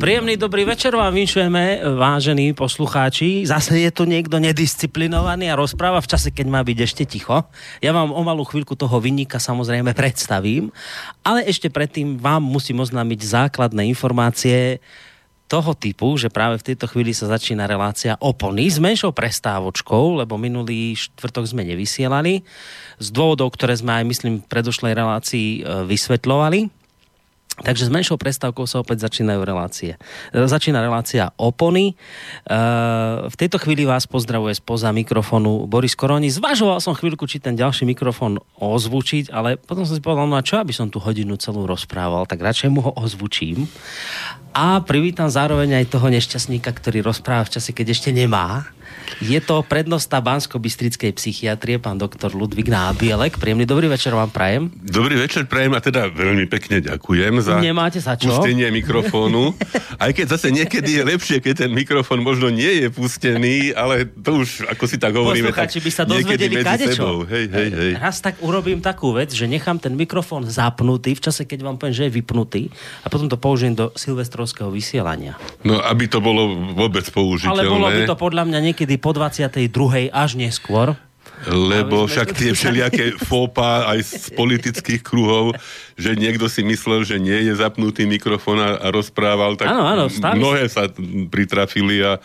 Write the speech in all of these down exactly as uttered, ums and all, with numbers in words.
Príjemný dobrý večer vám vinšujeme, vážení poslucháči. Zase je tu niekto nedisciplinovaný a rozpráva v čase, keď má byť ešte ticho. Ja vám o malú chvíľku toho vinníka samozrejme predstavím, ale ešte predtým vám musím oznámiť základné informácie toho typu, že práve v tejto chvíli sa začína relácia Opony s menšou prestávočkou, lebo minulý štvrtok sme nevysielali z dôvodov, ktoré sme aj, myslím, v predošlej relácii vysvetľovali. Takže s menšou prestávkou sa opäť začínajú relácie. Začína relácia Opony. E, v tejto chvíli vás pozdravuje spoza mikrofónu Boris Koróni. Zvažoval som chvíľku, či ten ďalší mikrofón ozvučiť, ale potom som si povedal, no a čo, aby som tú hodinu celú rozprával, tak radšej mu ho ozvučím. A privítam zároveň aj toho nešťastníka, ktorý rozpráva v čase, keď ešte nemá. Je to prednosta banskobystrickej psychiatrie, pán doktor Ludvík Nábělek. Príjemný dobrý večer vám prajem. Dobrý večer prajem a teda veľmi pekne ďakujem za pustenie mikrofónu. Aj keď zase niekedy je lepšie, keď ten mikrofón možno nie je pustený, ale to už, ako si tak hovoríme, tak by sa dozvedeli kadečo. Hej, hej, hej. Raz tak urobím takú vec, že nechám ten mikrofón zapnutý v čase, keď vám poviem, že je vypnutý a potom to použijem do silvestrovského vysielania. No, aby to bolo vôbec použiteľné. Ale bolo by to podľa mňa niekedy po dvadsiatej druhej až neskôr. Lebo však tie všelijaké fópa aj z politických kruhov, že niekto si myslel, že nie je zapnutý mikrofón a rozprával, tak ano, ano, mnohé sa pritrafili a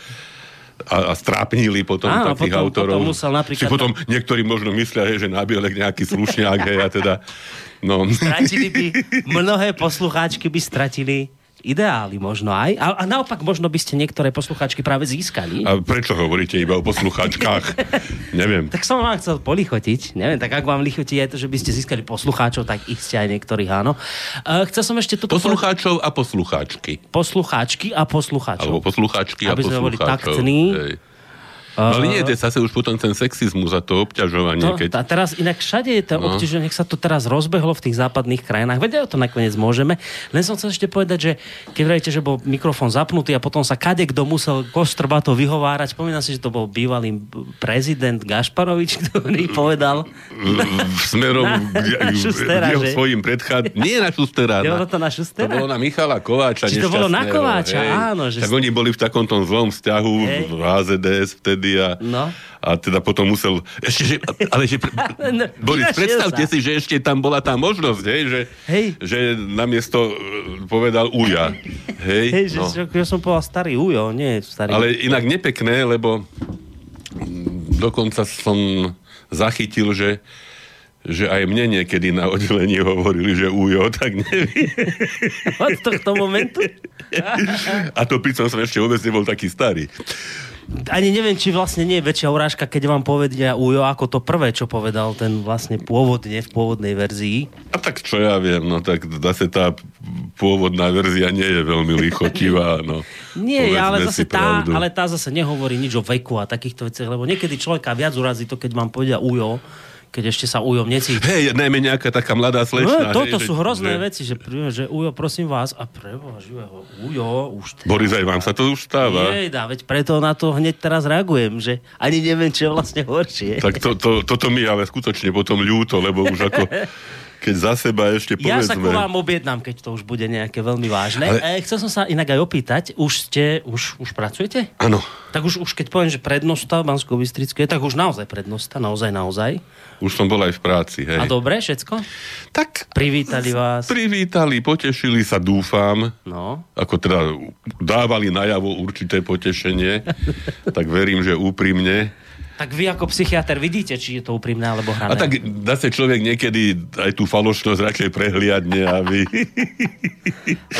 a, a strápnili potom áno, takých potom, autorov. Potom musel napríklad... Či potom niektorí možno myslia, hej, že Nábělek nejaký slušňák, hej, a teda, no. Stratili by, mnohé poslucháčky by stratili ideály možno aj. A, a naopak možno by ste niektoré poslucháčky práve získali. A prečo hovoríte iba o poslucháčkách? Neviem. Tak som vám chcel polichotiť. Neviem, tak ak vám lichotí aj to, že by ste získali poslucháčov, tak ich ste aj niektorých, áno. Uh, chcel som ešte toto... Poslucháčov po... a poslucháčky. Poslucháčky a poslucháčov. Alebo poslucháčky a poslucháčov. Aby sme boli taktní. Hej. No ale nie, to je zase už potom ten sexizmus a to obťažovanie. To, keď... A teraz inak všade je to no. obťažovanie, nech sa to teraz rozbehlo v tých západných krajinách. Veď o to nakoniec môžeme. Len som chcel ešte povedať, že keď vravíte, že bol mikrofón zapnutý a potom sa kadekto musel kostrbato vyhovárať. Spomínam si, že to bol bývalý prezident Gašparovič, ktorý povedal... Smerom na Šustera, že? Svojim predchádzaním. Nie na Šustera. Bolo to na Šustera? To bolo na Michala Kováča. Či to bolo na Kováča, hej. Áno. Že... Tak oni boli v takomto zlom vzťahu v á zet dé es vtedy. A, no. a teda potom musel... Ešte, že, ale že... No, Boris, predstavte sa. Si, že ešte tam bola tá možnosť, hej, že, hej. že namiesto povedal uja. Hej, hej no. že, že som povedal starý ujo, nie starý... Ale inak nepekné, lebo dokonca som zachytil, že že aj mne niekedy na oddelení hovorili, že ujo, tak neviem. Od tohto momentu? A to pritom som ešte vôbec nebol taký starý. Ani neviem, či vlastne nie je väčšia urážka, keď vám povedia ujo, ako to prvé, čo povedal ten vlastne pôvodne, v pôvodnej verzii. A tak čo ja viem, no tak zase tá pôvodná verzia nie je veľmi lichotivá, no. Nie, ale zase, tá, ale tá zase nehovorí nič o veku a takýchto veciach, lebo niekedy človeka viac urazí to, keď vám povedia ujo, keď ešte sa ujom necíti. Hej, najmä nejaká taká mladá slečna. No, toto hej, sú že, hrozné že... veci, že, že ujo, prosím vás, a preboha živého, ujo, už teraz. Boris, aj vám sa to už stáva. Jej, dá, veď preto na to hneď teraz reagujem, že ani neviem, čo je vlastne horšie. Tak to, to, toto mi ale skutočne potom ľúto, lebo už ako... Keď za seba ešte povedzme... Ja sa ku vám objednám, keď to už bude nejaké veľmi vážne. Ale... E, chcel som sa inak aj opýtať, už ste, už, už pracujete? Áno. Tak už, už keď poviem, že prednosta banskobystrické, tak už naozaj prednosta, naozaj, naozaj. Už som bol aj v práci, hej. A dobre, všetko? Tak... Privítali vás. Privítali, potešili sa, dúfam. No. Ako teda dávali najavo určité potešenie. Tak verím, že úprimne. Tak vy ako psychiatr vidíte, či je to úprimné alebo hrané. A tak dá sa človek niekedy aj tú falošnosť radšej prehliadne, aby...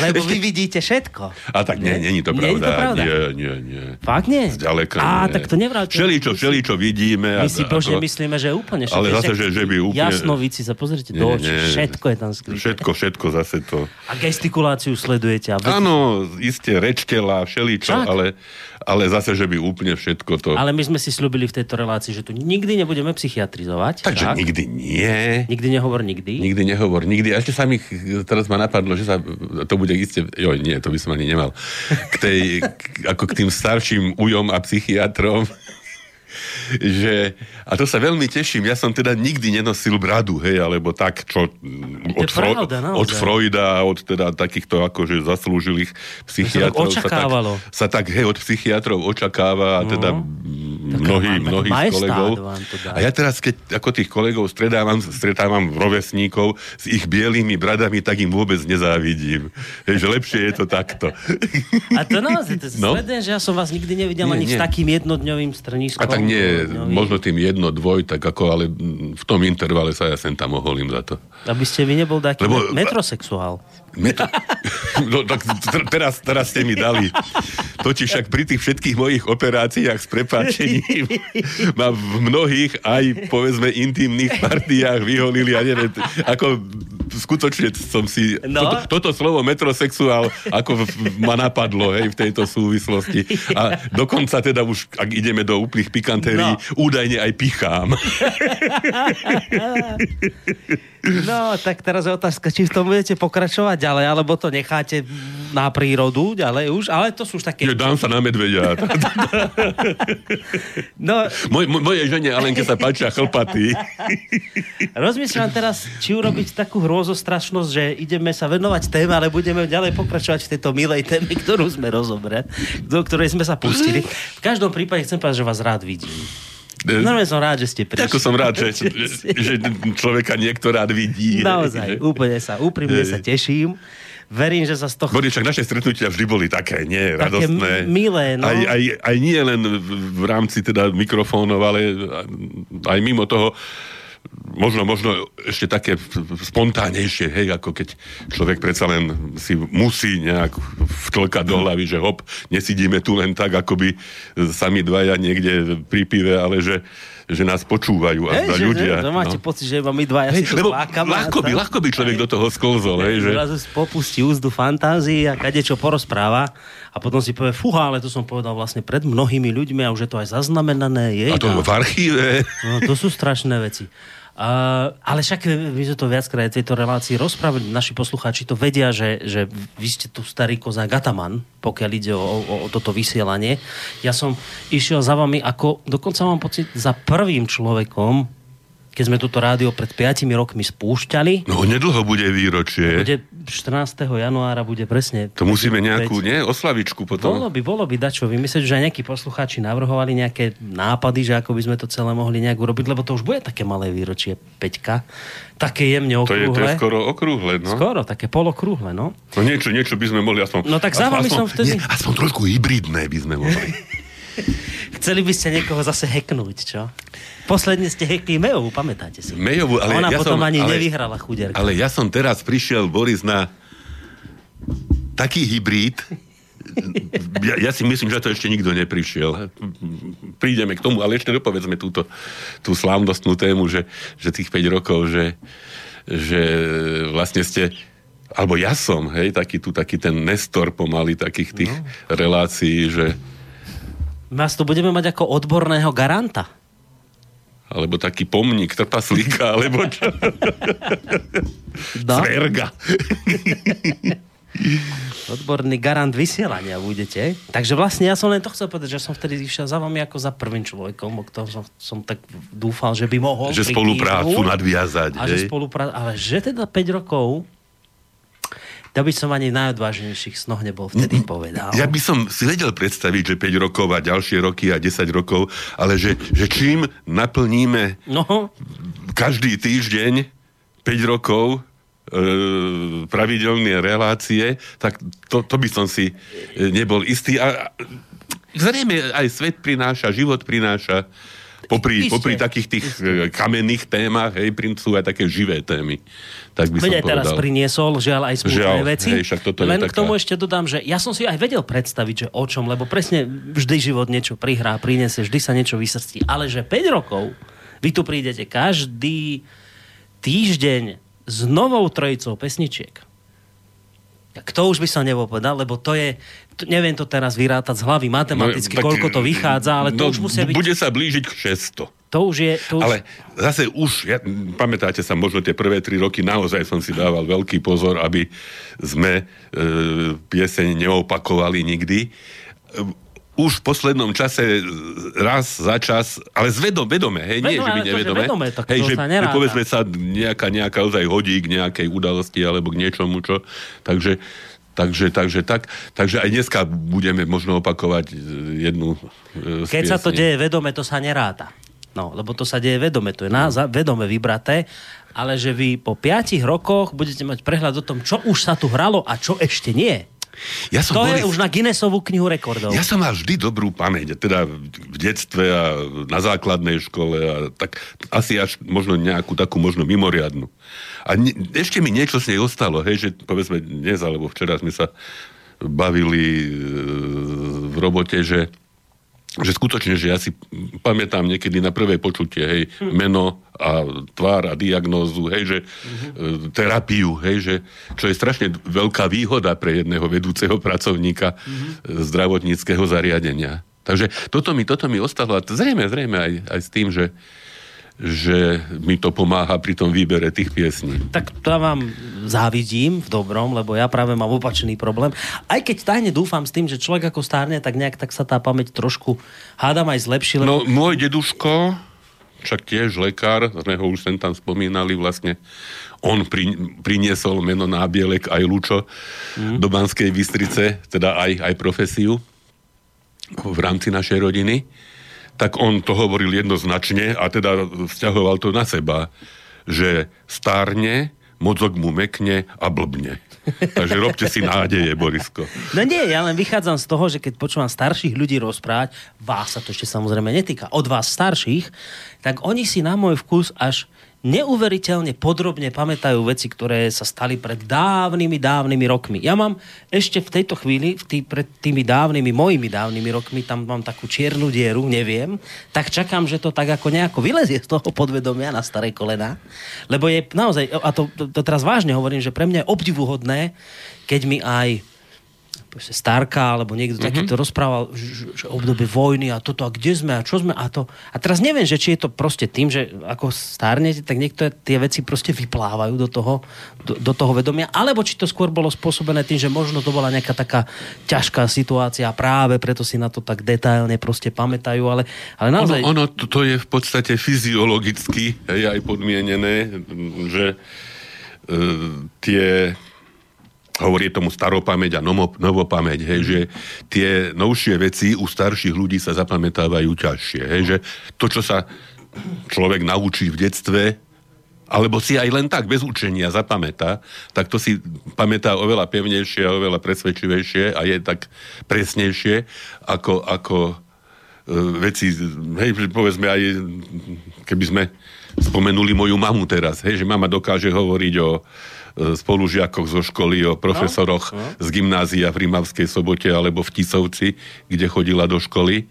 Lebo vy vidíte všetko. A tak nie, nie, nie to pravda. Nie je to pravda? Nie, nie, nie. Fakt nie? Zďaleka nie. Á, tak to nevráte. Všeličo, všeličo vidíme. My si božne myslíme, že úplne všetko. Ale zase, že, že by úplne... Jasnovici sa pozrite do očí, všetko je tam skryté. Všetko, všetko zase to... A gestikuláciu sledujete. A áno, isté, rečtela, všeličo, ale, ale zase, že by úplne všetko to... Ale my sme si sľúbili v tej to relácii, že tu nikdy nebudeme psychiatrizovať. Takže tak? Nikdy nie. Nikdy nehovor nikdy. Nikdy nehovor nikdy. A ešte sa mi teraz ma napadlo, že sa to bude iste, jo, nie, to by som ani nemal. K tej, k, ako k tým starším ujom a psychiatrom. Že, a to sa veľmi teším. Ja som teda nikdy nenosil bradu, hej, alebo tak, čo od, Fro- pravda, od Freuda, od teda takýchto akože zaslúžilých psychiatrov sa tak, sa tak, hej, od psychiatrov očakáva a teda no, mnohí, mnohí kolegov. A ja teraz, keď ako tých kolegov stretávam, stretávam rovesníkov s ich bielými bradami, tak im vôbec nezávidím. Hej, že lepšie je to takto. A to naozaj, to no? Sledujem, že ja som vás nikdy nevidel ani s takým jednodňovým strniskom. Tak nie, možno tým jedno, dvoj, tak ako, ale v tom intervale sa ja sem tam oholím za to. Aby ste mi nebol taký Lebo, metrosexuál. Metro... No, tak teraz, teraz ste mi dali. Totiž však pri tých všetkých mojich operáciách s prepáčením ma v mnohých aj, povedzme, intimných partiách vyholili a neviem, ako skutočne som si... No? Toto, toto slovo metrosexuál ako v, ma napadlo, hej, v tejto súvislosti. A dokonca teda už, ak ideme do úplných pik- kantérii, no. Údajne aj pichám. No, tak teraz je otázka, či v tom budete pokračovať ďalej, alebo to necháte na prírodu ďalej už, ale to sú už také... Ja dám sa na medveďa. No, moj, moj, moje žene Alenke sa páčia chlpaty. Rozmýšľam teraz, či urobiť takú hrôzostrašnosť, že ideme sa venovať téme, ale budeme ďalej pokračovať v tejto milej téme, ktorú sme rozobrali, do ktorej sme sa pustili. V každom prípade chcem povedať, že vás rád vidím. Normálne som rád, že ste prišli. Ako som rád, že, že človeka niekto rád vidí. Naozaj, úplne sa, úprimne sa teším. Verím, že sa z toho... Boris, však naše stretnutia vždy boli také, nie? Radostné. Také milé, no. Aj, aj, aj nie len v rámci teda mikrofónov, ale aj mimo toho možno, možno ešte také spontánnejšie, hej, ako keď človek predsa len si musí nejak vtlkať do hlavy, že hop, nesidíme tu len tak, akoby sami dvaja niekde pri pive, ale že že nás počúvajú a hej, že, ľudia. Že, že máte no. pocit, že iba my dva, ja hej, si to vlákam. Ľahko by, ľahko by človek hej, do toho sklzol. Hej, hej, že... Zrazu popustí úzdu fantázii a kadečo porozpráva a potom si povie, fúha, ale to som povedal vlastne pred mnohými ľuďmi a už je to aj zaznamenané. Jej, a to v archíve. No, to sú strašné veci. Uh, ale však my sme to viackrát v tejto relácii rozprávali, naši poslucháči to vedia, že, že vy ste tu starý koza Gataman, pokiaľ ide o, o, o toto vysielanie. Ja som išiel za vami ako, dokonca mám pocit, za prvým človekom, keď sme toto rádio pred piatimi rokmi spúšťali. No nedlho bude výročie. Bude štrnásteho januára bude presne. To musíme nejakú, nie? Oslavičku potom. Bolo by, bolo by dačo vymyslieť, že aj nejakí poslucháči navrhovali nejaké nápady, že ako by sme to celé mohli nejak urobiť, lebo to už bude také malé výročie, Peťka. Také jemne okrúhle. To je, to je skoro okrúhle, no. Skoro, také polokrúhle, no. No niečo, niečo by sme mohli aspoň... No tak za vami som vtedy... Nie, aspoň trošku hybridné by sme mohli. Chceli by ste niekoho zase hacknúť, čo? Posledne ste hackli Mejovu, pamätáte si? Mejovu, ale ona ja potom som, ani ale, nevyhrala chuderka. Ale ja som teraz prišiel, Boris, na taký hybrid. Ja, ja si myslím, že to ešte nikto neprišiel. Prídeme k tomu, ale ešte dopovedzme túto, tú slávnostnú tému, že, že tých päť rokov, že, že vlastne ste... Alebo ja som, hej, taký tu, taký ten nestor pomaly takých tých no. relácií, že... Nás tu budeme mať ako odborného garanta. Alebo taký pomník trpaslíka, alebo čo? Sverga. Odborný garant vysielania budete. Takže vlastne ja som len to chcel povedať, že som vtedy išiel za vami ako za prvým človekom, o ktorom som, som tak dúfal, že by mohol... Že spoluprácu nadviazať. A že spoluprá... Ale že teda päť rokov... Ja by som ani najodvážnejších snoh nebol vtedy povedal. Ja by som si vedel predstaviť, že päť rokov a ďalšie roky a desať rokov, ale že, že čím naplníme no. každý týždeň päť rokov e, pravidelné relácie, tak to, to by som si nebol istý. A, a, zrejme aj svet prináša, život prináša popri, popri takých tých Ište. kamenných témach, hej, sú aj také živé témy. Tak by som povedal. Teraz priniesol, žiaľ, aj smutné veci. Hej, len k tomu taká... ešte dodám, že ja som si aj vedel predstaviť, že o čom, lebo presne vždy život niečo prihrá, prinesie, vždy sa niečo vysrstí. Ale že päť rokov, vy tu prídete každý týždeň s novou trojicou pesničiek. Tak to už by som nebol povedal, lebo to je... Neviem to teraz vyrátať z hlavy matematicky, no, tak, koľko to vychádza, ale to no, už musia byť... Bude sa blížiť k šesťsto. To už je... To už... Ale zase už, ja, pamätáte sa, možno tie prvé tri roky, naozaj som si dával veľký pozor, aby sme e, pieseň neopakovali nikdy. už v poslednom čase raz za čas, ale zvedome, hej, nie, vedome, že by nevedome, to, že vedome, hej, že povedzme sa nejaká, nejaká ozaj hodí k nejakej udalosti alebo k niečomu, čo, takže, takže, takže, tak, takže aj dneska budeme možno opakovať jednu e, keď sa to deje vedome, to sa neráta. No, lebo to sa deje vedome, to je na, vedome vybraté, ale že vy po piatich rokoch budete mať prehľad o tom, čo už sa tu hralo a čo ešte nie. Ja som to Boris, je už na Guinnessovú knihu rekordov. Ja som mal vždy dobrú pamäť, teda v detstve a na základnej škole a tak asi až možno nejakú takú možno mimoriadnu. A ne, ešte mi niečo z nej ostalo, hej, že povedzme dnes, alebo včera sme sa bavili e, v robote, že že skutočne, že ja si pamätám niekedy na prvé počutie, hej, meno a tvár a diagnózu, hej, že uh-huh. terapiu, hej, že čo je strašne veľká výhoda pre jedného vedúceho pracovníka uh-huh. zdravotníckeho zariadenia. Takže toto mi, toto mi ostalo a zrejme, zrejme aj, aj s tým, že že mi to pomáha pri tom výbere tých piesní. Tak to ja vám závidím v dobrom, lebo ja práve mám opačný problém. Aj keď tajne dúfam s tým, že človek ako stárne, tak nejak tak sa tá pamäť trošku hádam aj zlepší. Lebo... No, môj deduško, však tiež lekár, sme ho už sem tam spomínali vlastne, on pri, priniesol meno Nábělek aj Lučo mm. do Banskej Bystrice, teda aj, aj profesiu v rámci našej rodiny. Tak on to hovoril jednoznačne a teda vzťahoval to na seba, že stárne, mozog mu mekne a blbne. Takže robte si nádeje, Borisko. No nie, ja len vychádzam z toho, že keď počúvam starších ľudí rozprávať, vás sa to ešte samozrejme netýka, od vás starších, tak oni si na môj vkus až neuveriteľne podrobne pamätajú veci, ktoré sa stali pred dávnymi, dávnymi rokmi. Ja mám ešte v tejto chvíli, v tý, pred tými dávnymi, mojimi dávnymi rokmi, tam mám takú čiernu dieru, neviem, tak čakám, že to tak ako nejako vylezie z toho podvedomia na staré kolená, lebo je naozaj, a to, to, to teraz vážne hovorím, že pre mňa je obdivuhodné, keď mi aj Starka, alebo niekto mm-hmm. takýto rozprával že obdobie vojny a toto a kde sme a čo sme a to. A teraz neviem, že či je to proste tým, že ako stárnete, tak niektoré tie veci proste vyplávajú do toho, do, do toho vedomia, alebo či to skôr bolo spôsobené tým, že možno to bola nejaká taká ťažká situácia a práve preto si na to tak detailne proste pamätajú, ale, ale naozaj... Ono, ono to, to je v podstate fyziologicky aj podmienené, že uh, tie... hovorí tomu staropamäť a novopamäť, hej, že tie novšie veci u starších ľudí sa zapamätávajú ťažšie, hej, že to, čo sa človek naučí v detstve, alebo si aj len tak bez učenia zapamätá, tak to si pamätá oveľa pevnejšie a oveľa presvedčivejšie a je tak presnejšie, ako, ako e, veci, hej, povedzme aj, keby sme spomenuli moju mamu teraz, hej, že mama dokáže hovoriť o spolužiakoch zo školy, o profesoroch no, no. z gymnázia v Rimavskej Sobote alebo v Tisovci, kde chodila do školy.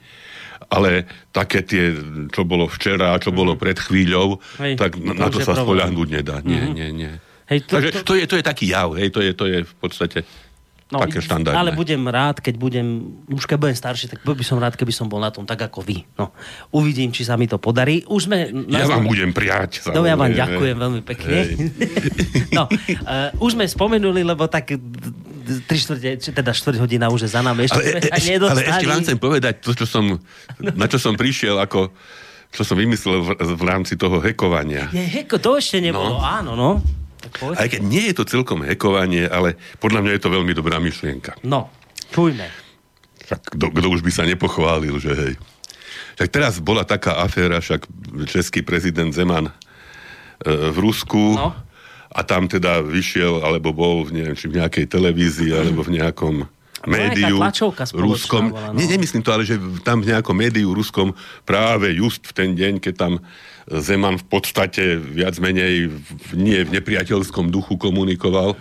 Ale také tie, čo bolo včera a čo bolo pred chvíľou, hej, tak to na to sa spoľahnúť nedá. Nie, nie, nie. Hej, to, Takže to... To, je, to je taký jav, hej, to je, to je v podstate... No, ale budem rád, keď budem, už keď budem starší, tak by som rád, keby som bol na tom tak ako vy. No, uvidím, či sa mi to podarí. Už sme ja vám budem prijať. No, ja vám ďakujem veľmi pekne. No, uh, už sme spomenuli, lebo tak tri štvrte, teda štvrť hodina už je za nami. Ešte ale, e, e, ale ešte vám chcem povedať to, čo som, na čo som prišiel ako čo som vymyslel v, v rámci toho hekovania. Je, heko, to ešte nebolo, no. Áno, no. Aj keď nie je to celkom hekovanie, ale podľa mňa je to veľmi dobrá myšlienka. No, čujme. Však kto už by sa nepochválil, že hej. Však teraz bola taká aféra, však český prezident Zeman e, v Rusku no. a tam teda vyšiel, alebo bol v, neviem, či v nejakej televízii, mm. alebo v nejakom médiu ruskom. Bola, no. Nie, nemyslím to, ale že tam v nejakom médiu ruskom práve just v ten deň, keď tam Zeman v podstate viac menej v, nie v nepriateľskom duchu komunikoval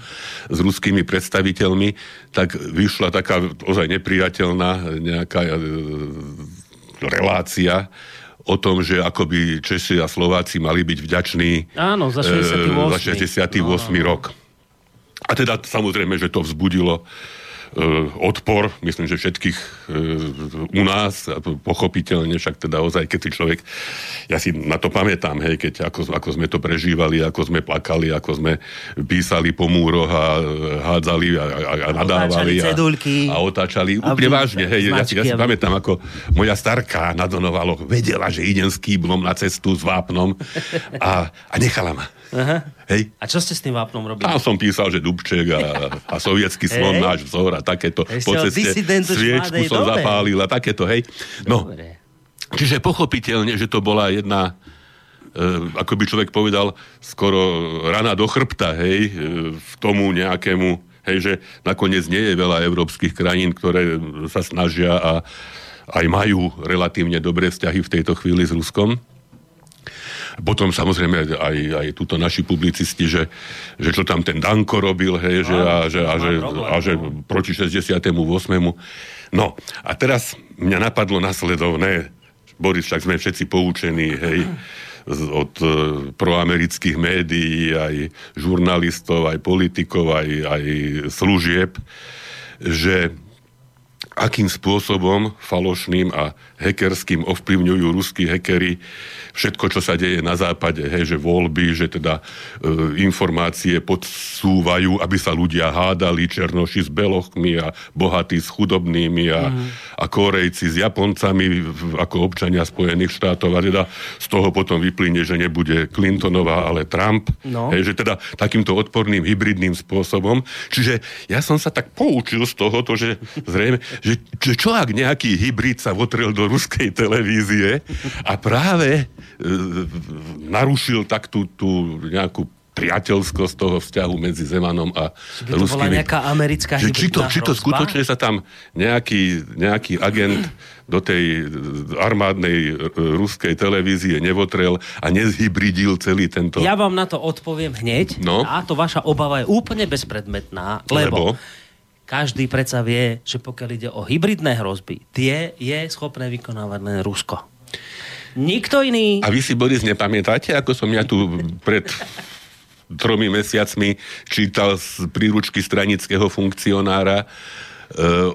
s ruskými predstaviteľmi, tak vyšla taká ozaj nepriateľná nejaká e, relácia o tom, že akoby Češi a Slováci mali byť vďační áno, za šesťdesiaty ôsmy. E, za šesťdesiaty ôsmy. No, no. rok. A teda samozrejme, že to vzbudilo odpor, myslím, že všetkých u nás, pochopiteľne, však teda ozaj, keď si človek, ja si na to pamätám, hej, keď ako, ako sme to prežívali, ako sme plakali, ako sme písali po múroch a hádzali a, a, a nadávali a, a otáčali. Úplne vážne, hej, ja si, ja si pamätám, ako moja starka na Donovaloch vedela, že idem s kýblom na cestu s vápnom a, a nechala ma. Aha. Hej. A čo ste s tým vápnom robili? Tam som písal, že Dubček a, a sovietský slon, náš vzor a takéto. Ešte po ceste sviečku som dobre. zapálil a takéto, hej. No, dobre. Čiže pochopiteľne, že to bola jedna, e, ako by človek povedal, skoro rana do chrbta, hej, e, v tomu nejakému, hej, že nakoniec nie je veľa európskych krajín, ktoré sa snažia a aj majú relatívne dobré vzťahy v tejto chvíli s Ruskom. Potom samozrejme aj, aj túto naši publicisti, že, že čo tam ten Danko robil, hej, že, a, že, a, že, a že proti šesťdesiatemu ôsmemu. No, a teraz mňa napadlo nasledovné. Boris, však sme všetci poučení, hej, od uh, proamerických médií, aj žurnalistov, aj politikov, aj, aj služieb, že akým spôsobom falošným a hackerským ovplyvňujú ruskí hackeri všetko, čo sa deje na západe, hej, že voľby, že teda e, informácie podsúvajú, aby sa ľudia hádali, černoši s belochmi a bohatí s chudobnými a, mm. a Korejci s Japoncami ako občania Spojených štátov a teda z toho potom vyplynie, že nebude Clintonová, ale Trump. No. Hej, že teda takýmto odporným hybridným spôsobom. Čiže ja som sa tak poučil z tohoto, že zrejme, že čo ak nejaký hybrid sa votrel do ruskej televízie a práve narušil tak tú, tú nejakú priateľskosť toho vzťahu medzi Zemanom a ruskými. Či to bola nejaká americká hybridná či to, či to skutočne sa tam nejaký, nejaký agent do tej armádnej ruskej televízie nevotrel a nezhybridil celý tento... Ja vám na to odpoviem hneď. No? A to vaša obava je úplne bezpredmetná, lebo... lebo... Každý predsa vie, že pokiaľ ide o hybridné hrozby, tie je schopné vykonávať len Rusko. Nikto iný... A vy si, Boris, nepamätáte, ako som ja tu pred tromi mesiacmi čítal z príručky stranického funkcionára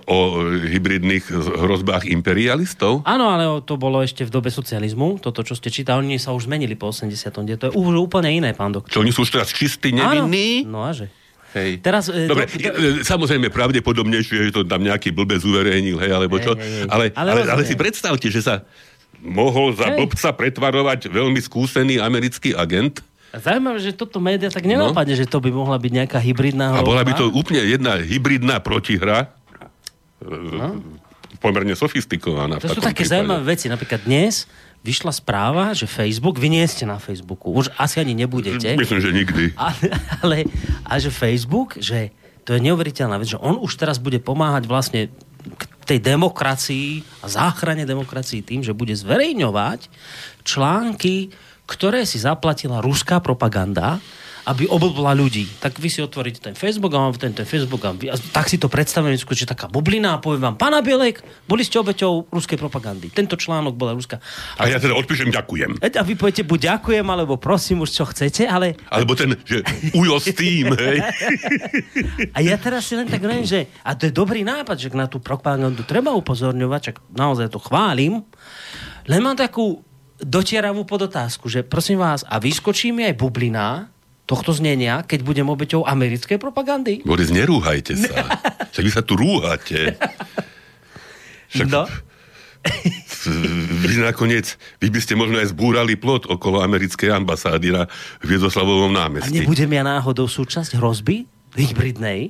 o hybridných hrozbách imperialistov? Áno, ale to bolo ešte v dobe socializmu. Toto, čo ste čítali, oni sa už zmenili po osemdesiatom To je úplne iné, pán doktor. Čo, oni sú už teraz čistí, nevinní? Áno, no aže. Hej. Teraz, Dobre, to, to... samozrejme pravdepodobnejšie, že to tam nejaký blbec uverejnil, hej, alebo čo, hej, hej, hej. Ale, ale, ale, ale si predstavte, že sa mohol za hej. blbca pretvarovať veľmi skúsený americký agent. Zaujímavé, že toto média tak nenápadne, no. Že to by mohla byť nejaká hybridná hra. A bola by to úplne jedna hybridná protihra, no. Pomerne sofistikovaná. To sú také prípade. Zaujímavé veci, napríklad dnes... Vyšla správa, že Facebook, vy nie ste na Facebooku, už asi ani nebudete. Myslím, že nikdy. Ale, ale a že Facebook, že to je neuveriteľná vec, že on už teraz bude pomáhať vlastne k tej demokracii a záchrane demokracii tým, že bude zverejňovať články, ktoré si zaplatila ruská propaganda, aby oblbla ľudí. Tak vy si otvoríte ten Facebook a mám ten, ten Facebook a, vy, a tak si to predstavím, že taká bublina a poviem vám, pána Bielek, boli ste obeťou ruskej propagandy. Tento článok bola ruská. A, a ja teda odpíšem ďakujem. A vy poviete buď ďakujem, alebo prosím už, čo chcete, ale... Alebo ten, že ujo s tým, hej. A ja teraz si len tak neviem, že a to je dobrý nápad, že na tú propagandu treba upozorňovať, čak naozaj to chválim. Len mám takú dotieravú podotázku, že prosím vás, a vyskočí mi aj bublina tohto znenia, keď budem obeťou americkej propagandy. Boris, nerúhajte sa. Však vy sa tu rúhate. Však... No. Vy nakoniec, vy by ste možno aj zbúrali plot okolo americkej ambasády na Hviezdoslavovom námestí. A nebudem ja náhodou súčasť hrozby hybridnej?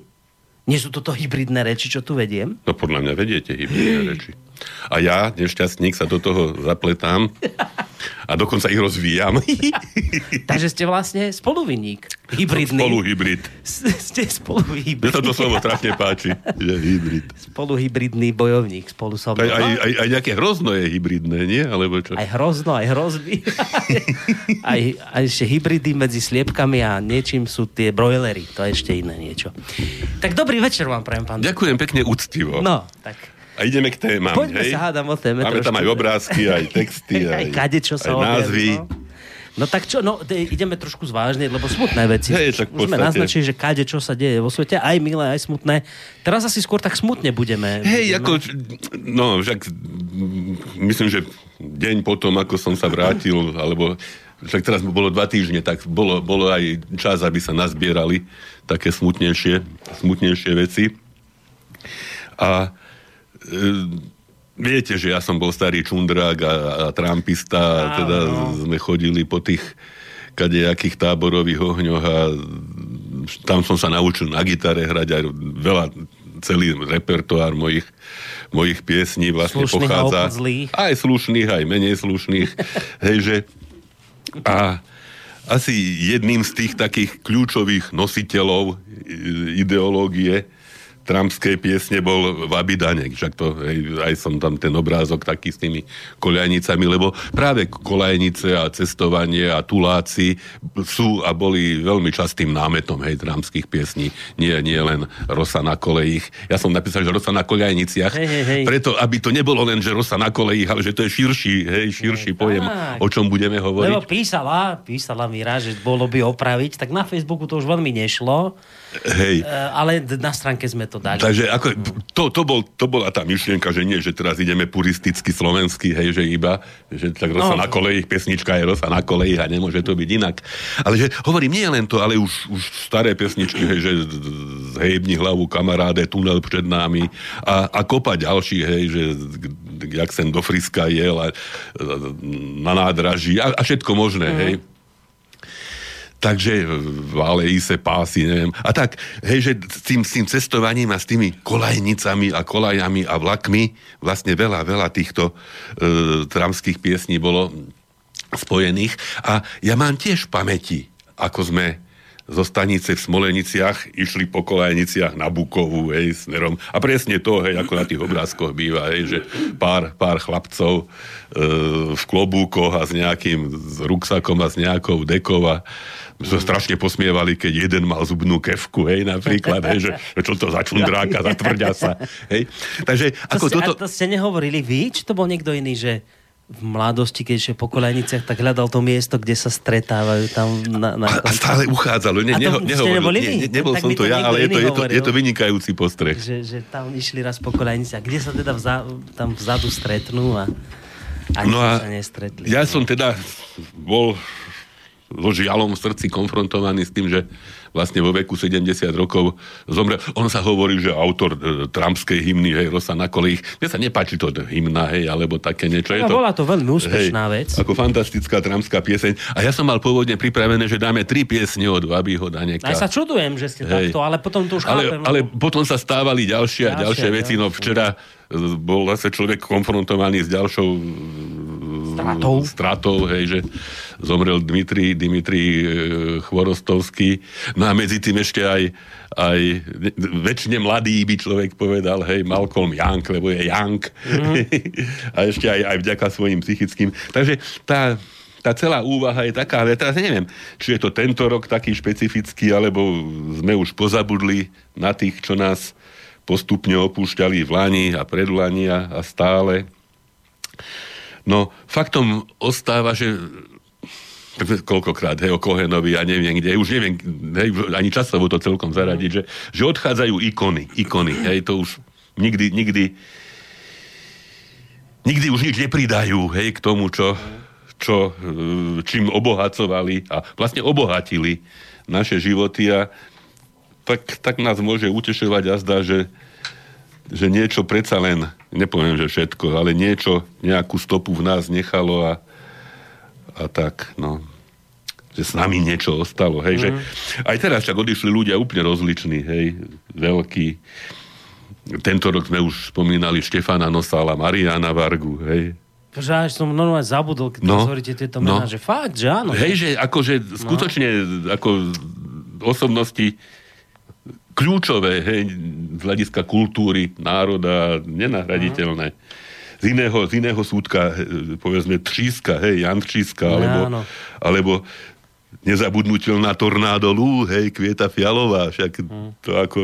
Nie sú toto hybridné reči, čo tu vediem? No podľa mňa vediete hybridné reči. A ja, nešťastník, sa do toho zapletám a dokonca ich rozvíjam. Takže ste vlastne spoluvinník. Hybridný. Spoluhybrid. Ste spoluhybrid. Mne sa to slovo trafne páči, že hybrid. Spoluhybridný bojovník spolu so mnou. Aj, aj, aj, aj nejaké hrozno je hybridné, nie? Alebo čo? Aj hrozno, aj hrozby. aj, aj ešte hybridy medzi sliepkami a niečím sú tie brojlery. To je ešte iné niečo. Tak dobrý večer vám prajem, pán. Ďakujem pekne, úctivo. No, tak... A ideme k témam, Poďme hej? Poďme sa hádam o téme. Máme trošku. Tam aj obrázky, aj texty, aj, aj, kadečo sa aj názvy. Obier, no? No tak čo, no t- ideme trošku zvážne, lebo smutné veci. Hej, tak už sme naznačili, že káde čo sa deje vo svete, aj milé, aj smutné. Teraz asi skôr tak smutne budeme. Hej, budeme... ako, no, však myslím, že deň potom, ako som sa vrátil, alebo však teraz bolo dva týždne, tak bolo, bolo aj čas, aby sa nazbierali také smutnejšie, smutnejšie veci. A e, viete, že ja som bol starý čundrák a, a trumpista a teda no. sme chodili po tých kadejakých táborových ohňoch a tam som sa naučil na gitare hrať aj veľa, celý repertoár mojich, mojich piesní vlastne slušných pochádza. Aj slušných, aj menej slušných. Hejže. A asi jedným z tých takých kľúčových nositeľov ideológie trumpskej piesne bol Wabi Daněk. Však to, aj, aj som tam ten obrázok taký s tými koľajnicami, lebo práve koľajnice a cestovanie a tuláci sú a boli veľmi častým námetom, hej, trumpských piesní. Nie, nie len Rosa na kolejích. Ja som napísal, že Rosa na koľajniciach. Hej, hej, hej. Preto, aby to nebolo len, že Rosa na kolejích, ale že to je širší, hej, širší hej, pojem, tak. O čom budeme hovoriť. Lebo písala, písala Mira, že bolo by opraviť, tak na Facebooku to už veľmi nešlo. Hej. Ale na stránke sme to dali. Takže ako, to, to, bol, to bola tá myšlienka, že nie, že teraz ideme puristicky slovenský, hej, že iba, že tak Rosa no. na kolejích, pesnička je Rosa na kolejích a nemôže to byť inak. Ale že hovorím, nie len to, ale už, už staré pesničky, hej, že zhejbni hlavu kamaráde, tunel pred nami a, a kopa ďalší, hej, že jak sem do Friska jel a, a, na nádraží a, a všetko možné, mm. hej. Takže válejí se pásy, neviem. A tak, hej, že s tým, s tým cestovaním a s tými kolajnicami a kolajami a vlakmi vlastne veľa, veľa týchto e, trumpských piesní bolo spojených. A ja mám tiež v pamäti, ako sme zo stanice v Smoleniciach išli po koľajniciach na Bukovu, hej, smerom. A presne to, hej, ako na tých obrázkoch býva, hej, že pár, pár chlapcov e, v klobúkoch a s nejakým s ruksakom a s nejakou dekou a sa strašne posmievali, keď jeden mal zubnú kefku, hej, napríklad, hej, že čo to za čundráka, za tvrďa sa, hej. Takže, ako to ste, toto... A to ste nehovorili vy, či to bol niekto iný, že v mladosti, keď je po koľajniciach, tak hľadal to miesto, kde sa stretávajú tam na, na a, a stále uchádzalo. Ne, a to neho, ste neboli ne, ne, Nebol tak som to ja, ale je to, je, to, je to vynikajúci postreh. Že, že tam išli raz po koľajniciach. Kde sa teda vzá, tam vzadu stretnú a ani no sa nestretli. Ja som teda bol so žialom v srdci konfrontovaný s tým, že vlastne vo veku sedemdesiat rokov zomrel. On sa hovorí, že autor e, trumpskej hymny, hej, Rosa na kolejích. Mne sa nepáči to hymna, hej, alebo také niečo. Je to, bola to veľmi úspešná hej, vec. Ako fantastická trumpská pieseň. A ja som mal pôvodne pripravené, že dáme tri piesne od Wabiho Daněka. A ja sa čudujem, že ste hej. takto, ale potom to už ale, chápem. Ale potom sa stávali ďalšie a ďalšie, ďalšie veci. No včera bol zase človek konfrontovaný s ďalšou stratou, stratou hej, že zomrel Dmitrij, Dmitrij Chvorostovský. No a medzi tým ešte aj, aj väčšine mladý by človek povedal, hej, Malcolm Young, lebo je Young. Mm. A ešte aj, aj vďaka svojim psychickým. Takže tá, tá celá úvaha je taká, ale teraz neviem, či je to tento rok taký špecifický, alebo sme už pozabudli na tých, čo nás postupne opúšťali v lani a predlani a stále. No, faktom ostáva, že koľkokrát, hej, o Kohenovi, ja neviem kde, už neviem, hej, ani časovo to celkom zaradiť, že, že odchádzajú ikony, ikony, hej, to už nikdy, nikdy, nikdy už nič nepridajú, hej, k tomu, čo, čo, čím obohacovali a vlastne obohatili naše životy a tak, tak nás môže utešovať a zdá, že, že niečo predsa len, nepoviem, že všetko, ale niečo, nejakú stopu v nás nechalo a, a tak, no, že s nami niečo ostalo, hej, mm. že aj teraz však odišli ľudia úplne rozliční, hej, veľkí. Tento rok sme už spomínali Štefana Nosála, Mariána Vargu, hej. Že som normálne zabudol, keď no, hovoríte tieto mená, no. že fakt, že áno. Hej, že akože skutočne, no. ako osobnosti kľúčové, hej, z hľadiska kultúry, národa, nenahraditeľné. Z iného, z iného súdka, hej, povedzme, Tříska, hej, Jan Třiska, alebo, ja, alebo nezabudnutelná tornádo Lú, hej, Kveta Fialová, však mm. to ako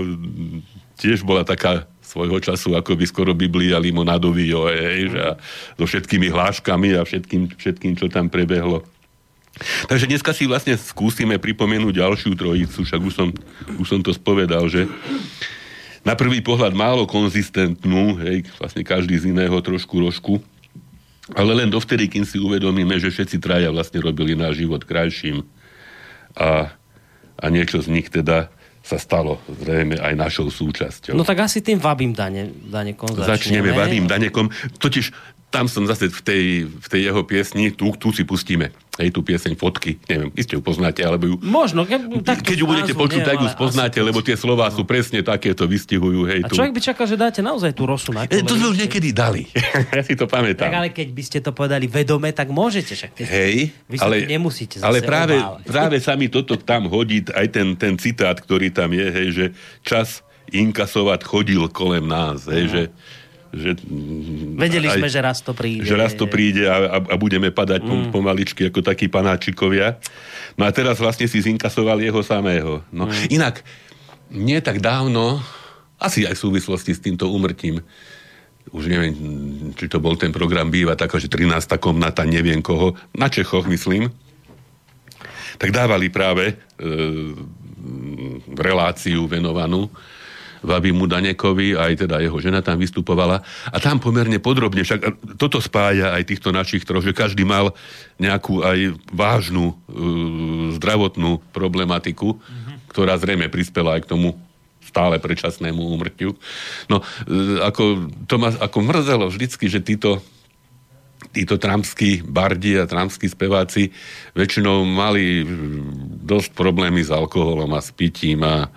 tiež bola taká svojho času, ako by skoro Biblia limonádový, hej, mm. že a so všetkými hláškami a všetkým, všetkým, čo tam prebehlo. Takže dneska si vlastne skúsime pripomenúť ďalšiu trojicu, však už som, už som to spovedal, že na prvý pohľad málo konzistentnú, hej, vlastne každý z iného trošku rožku, ale len dovtedy, kým si uvedomíme, že všetci traja vlastne robili náš život krajším a, a niečo z nich teda sa stalo zrejme aj našou súčasťou. No tak asi tým Vabím Dane, Danekom začneme. Začneme Vabím Danekom, totiž tam som zase v tej, v tej jeho piesni, tu, tu si pustíme, hej, tú pieseň Fotky, neviem, iste ju poznáte, alebo ju... Možno, ke, tak keď ju budete počuť, tak ju spoznáte, lebo tie slová no. sú presne takéto, vystihujú, hej. A človek tú... by čakal, že dáte naozaj tú Rosu na koľajniciach. To sme už niekedy dali, ja si to pamätám. Tak ale keď by ste to povedali vedome, tak môžete, však. Hej, vy ale, nemusíte zase ale práve, práve sa mi toto tam hodí, aj ten, ten citát, ktorý tam je, hej, že čas inkasovať chodil kolem nás, hej, no. že... Že, Vedeli aj, sme, že raz to príde. Že raz to príde a, a budeme padať mm. pomaličky ako takí panáčikovia. No a teraz vlastne si zinkasoval jeho samého. No. Mm. Inak, nie tak dávno, asi aj v súvislosti s týmto úmrtím, už neviem, či to bol ten program Býva taká, že trinásta komnata, neviem koho, na Čechoch myslím, tak dávali práve e, reláciu venovanú Vabimu Danekovi, aj teda jeho žena tam vystupovala a tam pomerne podrobne, však toto spája aj týchto našich troch, že každý mal nejakú aj vážnu uh, zdravotnú problematiku, mm-hmm. ktorá zrejme prispela aj k tomu stále predčasnému úmrtiu. No, uh, ako to ma ako mrzelo vždycky, že títo títo trampskí bardi a trampskí speváci väčšinou mali dosť problémy s alkoholom a s pitím a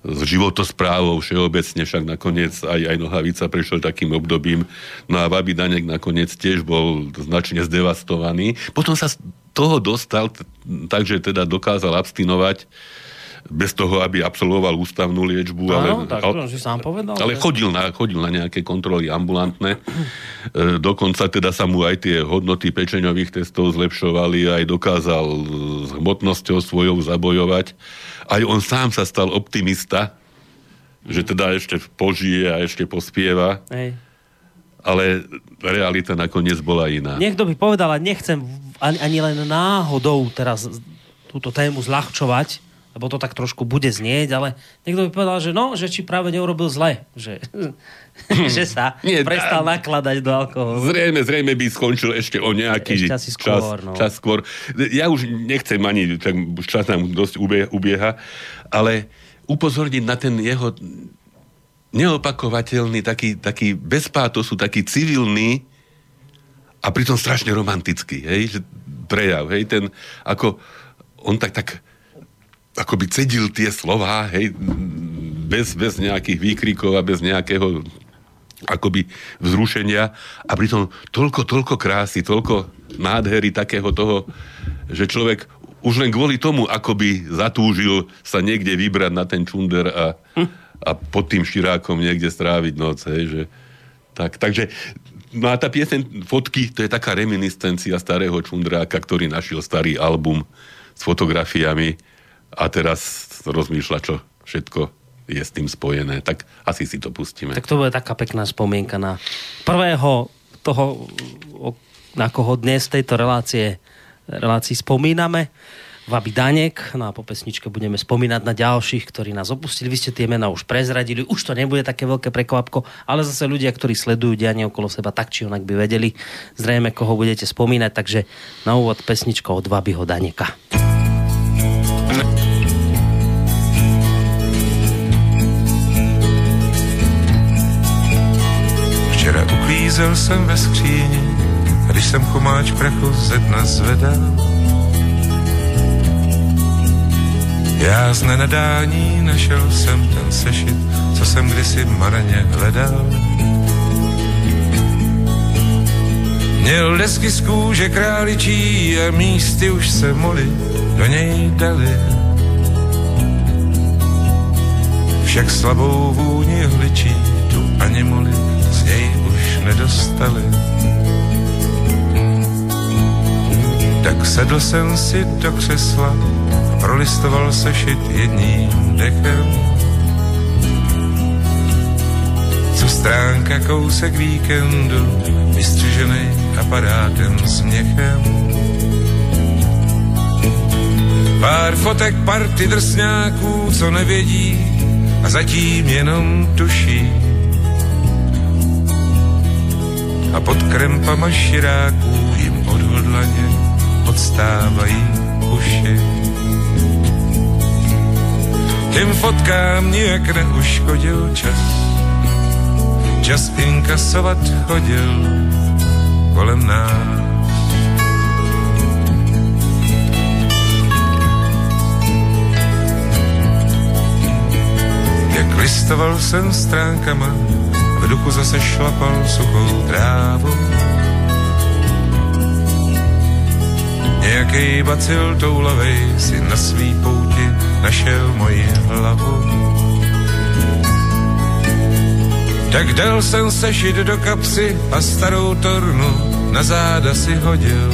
s životosprávou všeobecne, však nakoniec aj, aj Nohavica prešiel takým obdobím. No a Wabi Daněk nakoniec tiež bol značne zdevastovaný. Potom sa z toho dostal, takže teda dokázal abstinovať bez toho, aby absolvoval ústavnú liečbu. Áno, ale, tak to si sám povedal. Ale že... chodil, na, chodil na nejaké kontroly ambulantné. E, dokonca teda sa mu aj tie hodnoty pečeňových testov zlepšovali, aj dokázal s hmotnosťou svojou zabojovať. Aj on sám sa stal optimista, mm. že teda ešte požije a ešte pospieva. Hej. Ale realita nakoniec bola iná. Niekto by povedal, a nechcem ani, ani len náhodou teraz túto tému zľahčovať, lebo to tak trošku bude znieť, ale niekto by povedal, že no, že či práve neurobil zle, že, hmm. že sa Nie, prestal a... nakladať do alkoholu. Zrejme, zrejme by skončil ešte o nejaký ešte asi skôr, čas, no. čas skôr. Ja už nechcem ani, tak už čas nám dosť ubieha, ale upozorniť na ten jeho neopakovateľný, taký, taký bez pátosu, taký civilný a pritom strašne romantický, hej, že prejav, hej, ten ako, on tak tak akoby cedil tie slová, hej, bez, bez nejakých výkrikov a bez nejakého akoby vzrušenia a pritom toľko, toľko krásy, toľko nádhery takého toho, že človek už len kvôli tomu akoby zatúžil sa niekde vybrať na ten čunder a, hm. a pod tým širákom niekde stráviť noc, hej, že tak, takže no a tá pieseň Fotky, to je taká reminiscencia starého čundráka, ktorý našiel starý album s fotografiami a teraz rozmýšľa, čo všetko je s tým spojené. Tak asi si to pustíme. Tak to bude taká pekná spomienka na prvého toho, na koho dnes tejto relácie, relácii spomíname. Wabi Daněk. No a po pesničke budeme spomínať na ďalších, ktorí nás opustili. Vy ste tie mená už prezradili. Už to nebude také veľké prekvapko, ale zase ľudia, ktorí sledujú dianie okolo seba, tak či onak by vedeli zrejme, koho budete spomínať. Takže na úvod pesnička od Wabiho Daněka. Včera uklízel jsem ve skříni, a když jsem komáč prachu ze dna zvedal, já z nenadání našel jsem ten sešit, co jsem kdysi marně hledal. Měl desky z kůže králičí a místy už se moly do něj dali. Však slabou vůni hličí tu ani moly z něj už nedostali. Tak sedl jsem si do křesla a prolistoval sešit jedním dechem. Co stránka kousek víkendu vystřiženej aparátem směchem. Pár fotek party drsňáků, co nevědí a zatím jenom tuší. A pod krempama širáků jim odhodlaně odstávají uši. Těm fotkám nijak neuškodil čas, čas inkasovat chodil kolem nás. Jak listoval jsem stránkama, v duchu zase šlapal suchou trávu. Nějakej bacil toulavej si na svý pouti našel moji hlavu. Tak dal jsem sešit do kapsy a starou tornu na záda si hodil.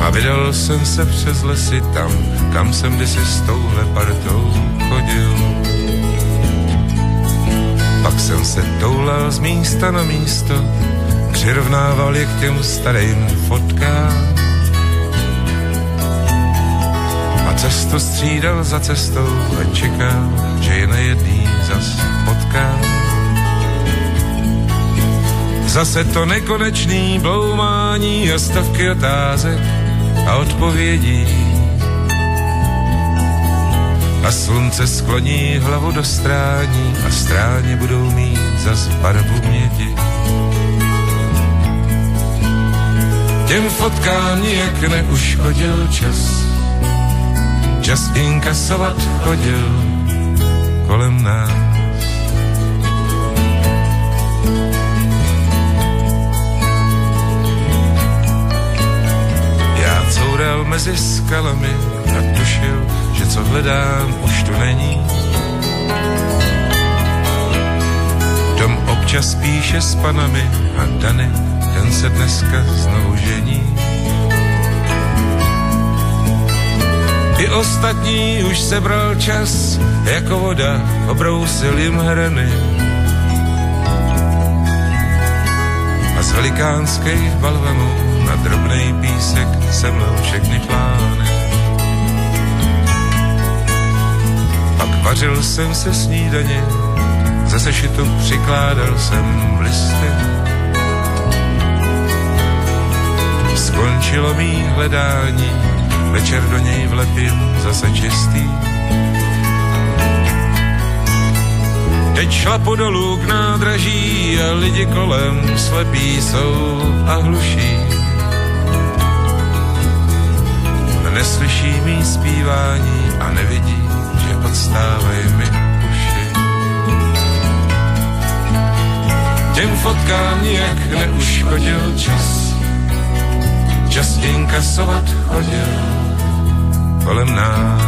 A vydal jsem se přes lesy tam, kam jsem kdysi s touhle partou chodil. Pak jsem se toulal z místa na místo, přirovnával je k těm starým fotkám. A cestu střídal za cestou a čekal, že je na jedný zas potkám. Zase to nekonečný bloumání a stavky otázek a odpovědí. A slunce skloní hlavu do strání a stráně budou mít zas barvu mědi. Těm fotkám nijak neuškodil čas, čas inkasovat chodil kolem nás. Coural mezi skalami a tušil, že co hledám, už tu není. Dom občas píše s panami a Dany, ten se dneska znovu žení. I ostatní už sebral čas, jako voda obrousil jim hrany. A z velikánských balvanů na drobnej písek se mlel všechny plány. Pak vařil jsem se snídaně, ze sešitu přikládal jsem listy. Skončilo mý hledání, večer do něj vlepím zase čistý. Teď šlapu dolů k nádraží a lidi kolem slepí jsou a hluší. Neslyší mý zpívání a nevidí, že odstávají mi uši. Těm fotkám nijak neuškodil čas, čas inkasovat chodil kolem nás.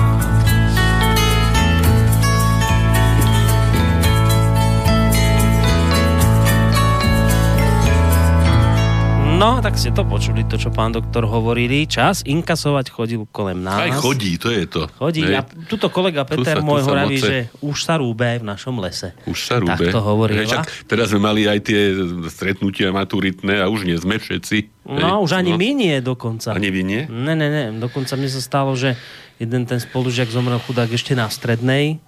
No, tak ste to počuli, to, čo pán doktor hovorili. Čas inkasovať chodil kolem nás. Aj chodí, to je to. Chodí. Ne? A tuto kolega Peter tu sa, môj hovorí, moce... že už sa rúbe v našom lese. Už sa rúbe. Tak to hovorila. Ja, teraz sme mali aj tie stretnutia maturitné a už nie sme všetci. No, hej, už ani no. my nie dokonca. Ani vy nie? Ne, ne, ne. Dokonca mne sa stalo, že jeden ten spolužiak zomrel chudák ešte na strednej,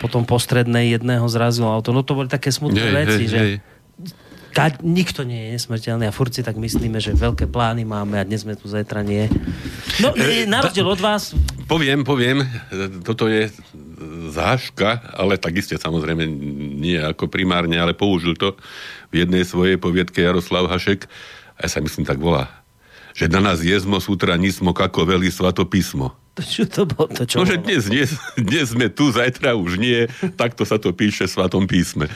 potom po strednej jedného zrazil auto. No to boli také smutné hej, veci, hej, že... Hej. Tá, nikto nie je nesmrteľný a furt si tak myslíme, že veľké plány máme a dnes sme tu, zajtra nie. No, e, na rozdiel od vás... Poviem, poviem, toto je záška, ale takiste samozrejme nie ako primárne, ale použil to v jednej svojej poviedke Jaroslav Hašek, a ja sa myslím tak volá, že na nás jezmo sútra nismo, kako veli svatopismo. To čo to bolo? To čo no, bolo? Dnes, dnes, dnes sme tu, zajtra už nie. Takto sa to píše v Svatom písme.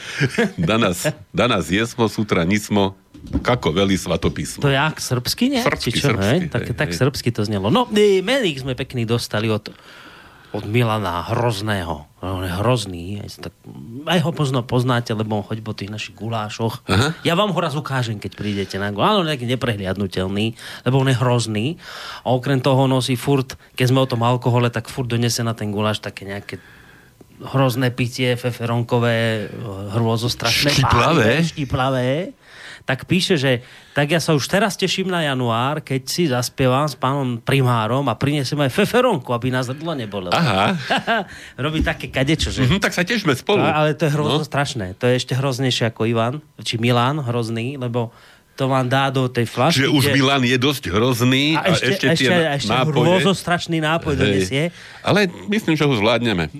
Danas, danas jesmo, sutra nismo, kako veli Svatopísmo. To je jak srbsky, nie? Srbsky, čo, srbsky. Hej? Tak, hej, tak hej. Srbsky to znelo. No, meník sme pekný dostali od, od Milana Hrozného. On je hrozný. Aj, aj ho pozno poznáte, lebo on chodí po tých našich gulášoch. Aha. Ja vám ho raz ukážem, keď prídete na guláš. Ale on je taký neprehliadnutelný, lebo on je hrozný. A okrem toho nosí furt, keď sme o tom alkohole, tak furt donese na ten guláš také nejaké hrozné pitie, feferonkové, hrôzostrašné, štíplavé. štíplavé, tak píše, že tak ja sa už teraz teším na január, keď si zaspievam s pánom primárom a prinesem aj feferonku, aby nás hrdlo nebolo. Aha. Robí také kadečo, že? Mm-hmm, tak sa tešme spolu. To, ale to je hrozostrašné. No. To je ešte hroznejšie ako Ivan, či Milan, hrozný, lebo to vám dá do tej flašky. Čiže už kde... Milan je dosť hrozný a, a ešte, ešte tie ešte nápoje. A ešte hrôzostrašný nápoj donesie. Ale myslím, že ho zvládneme.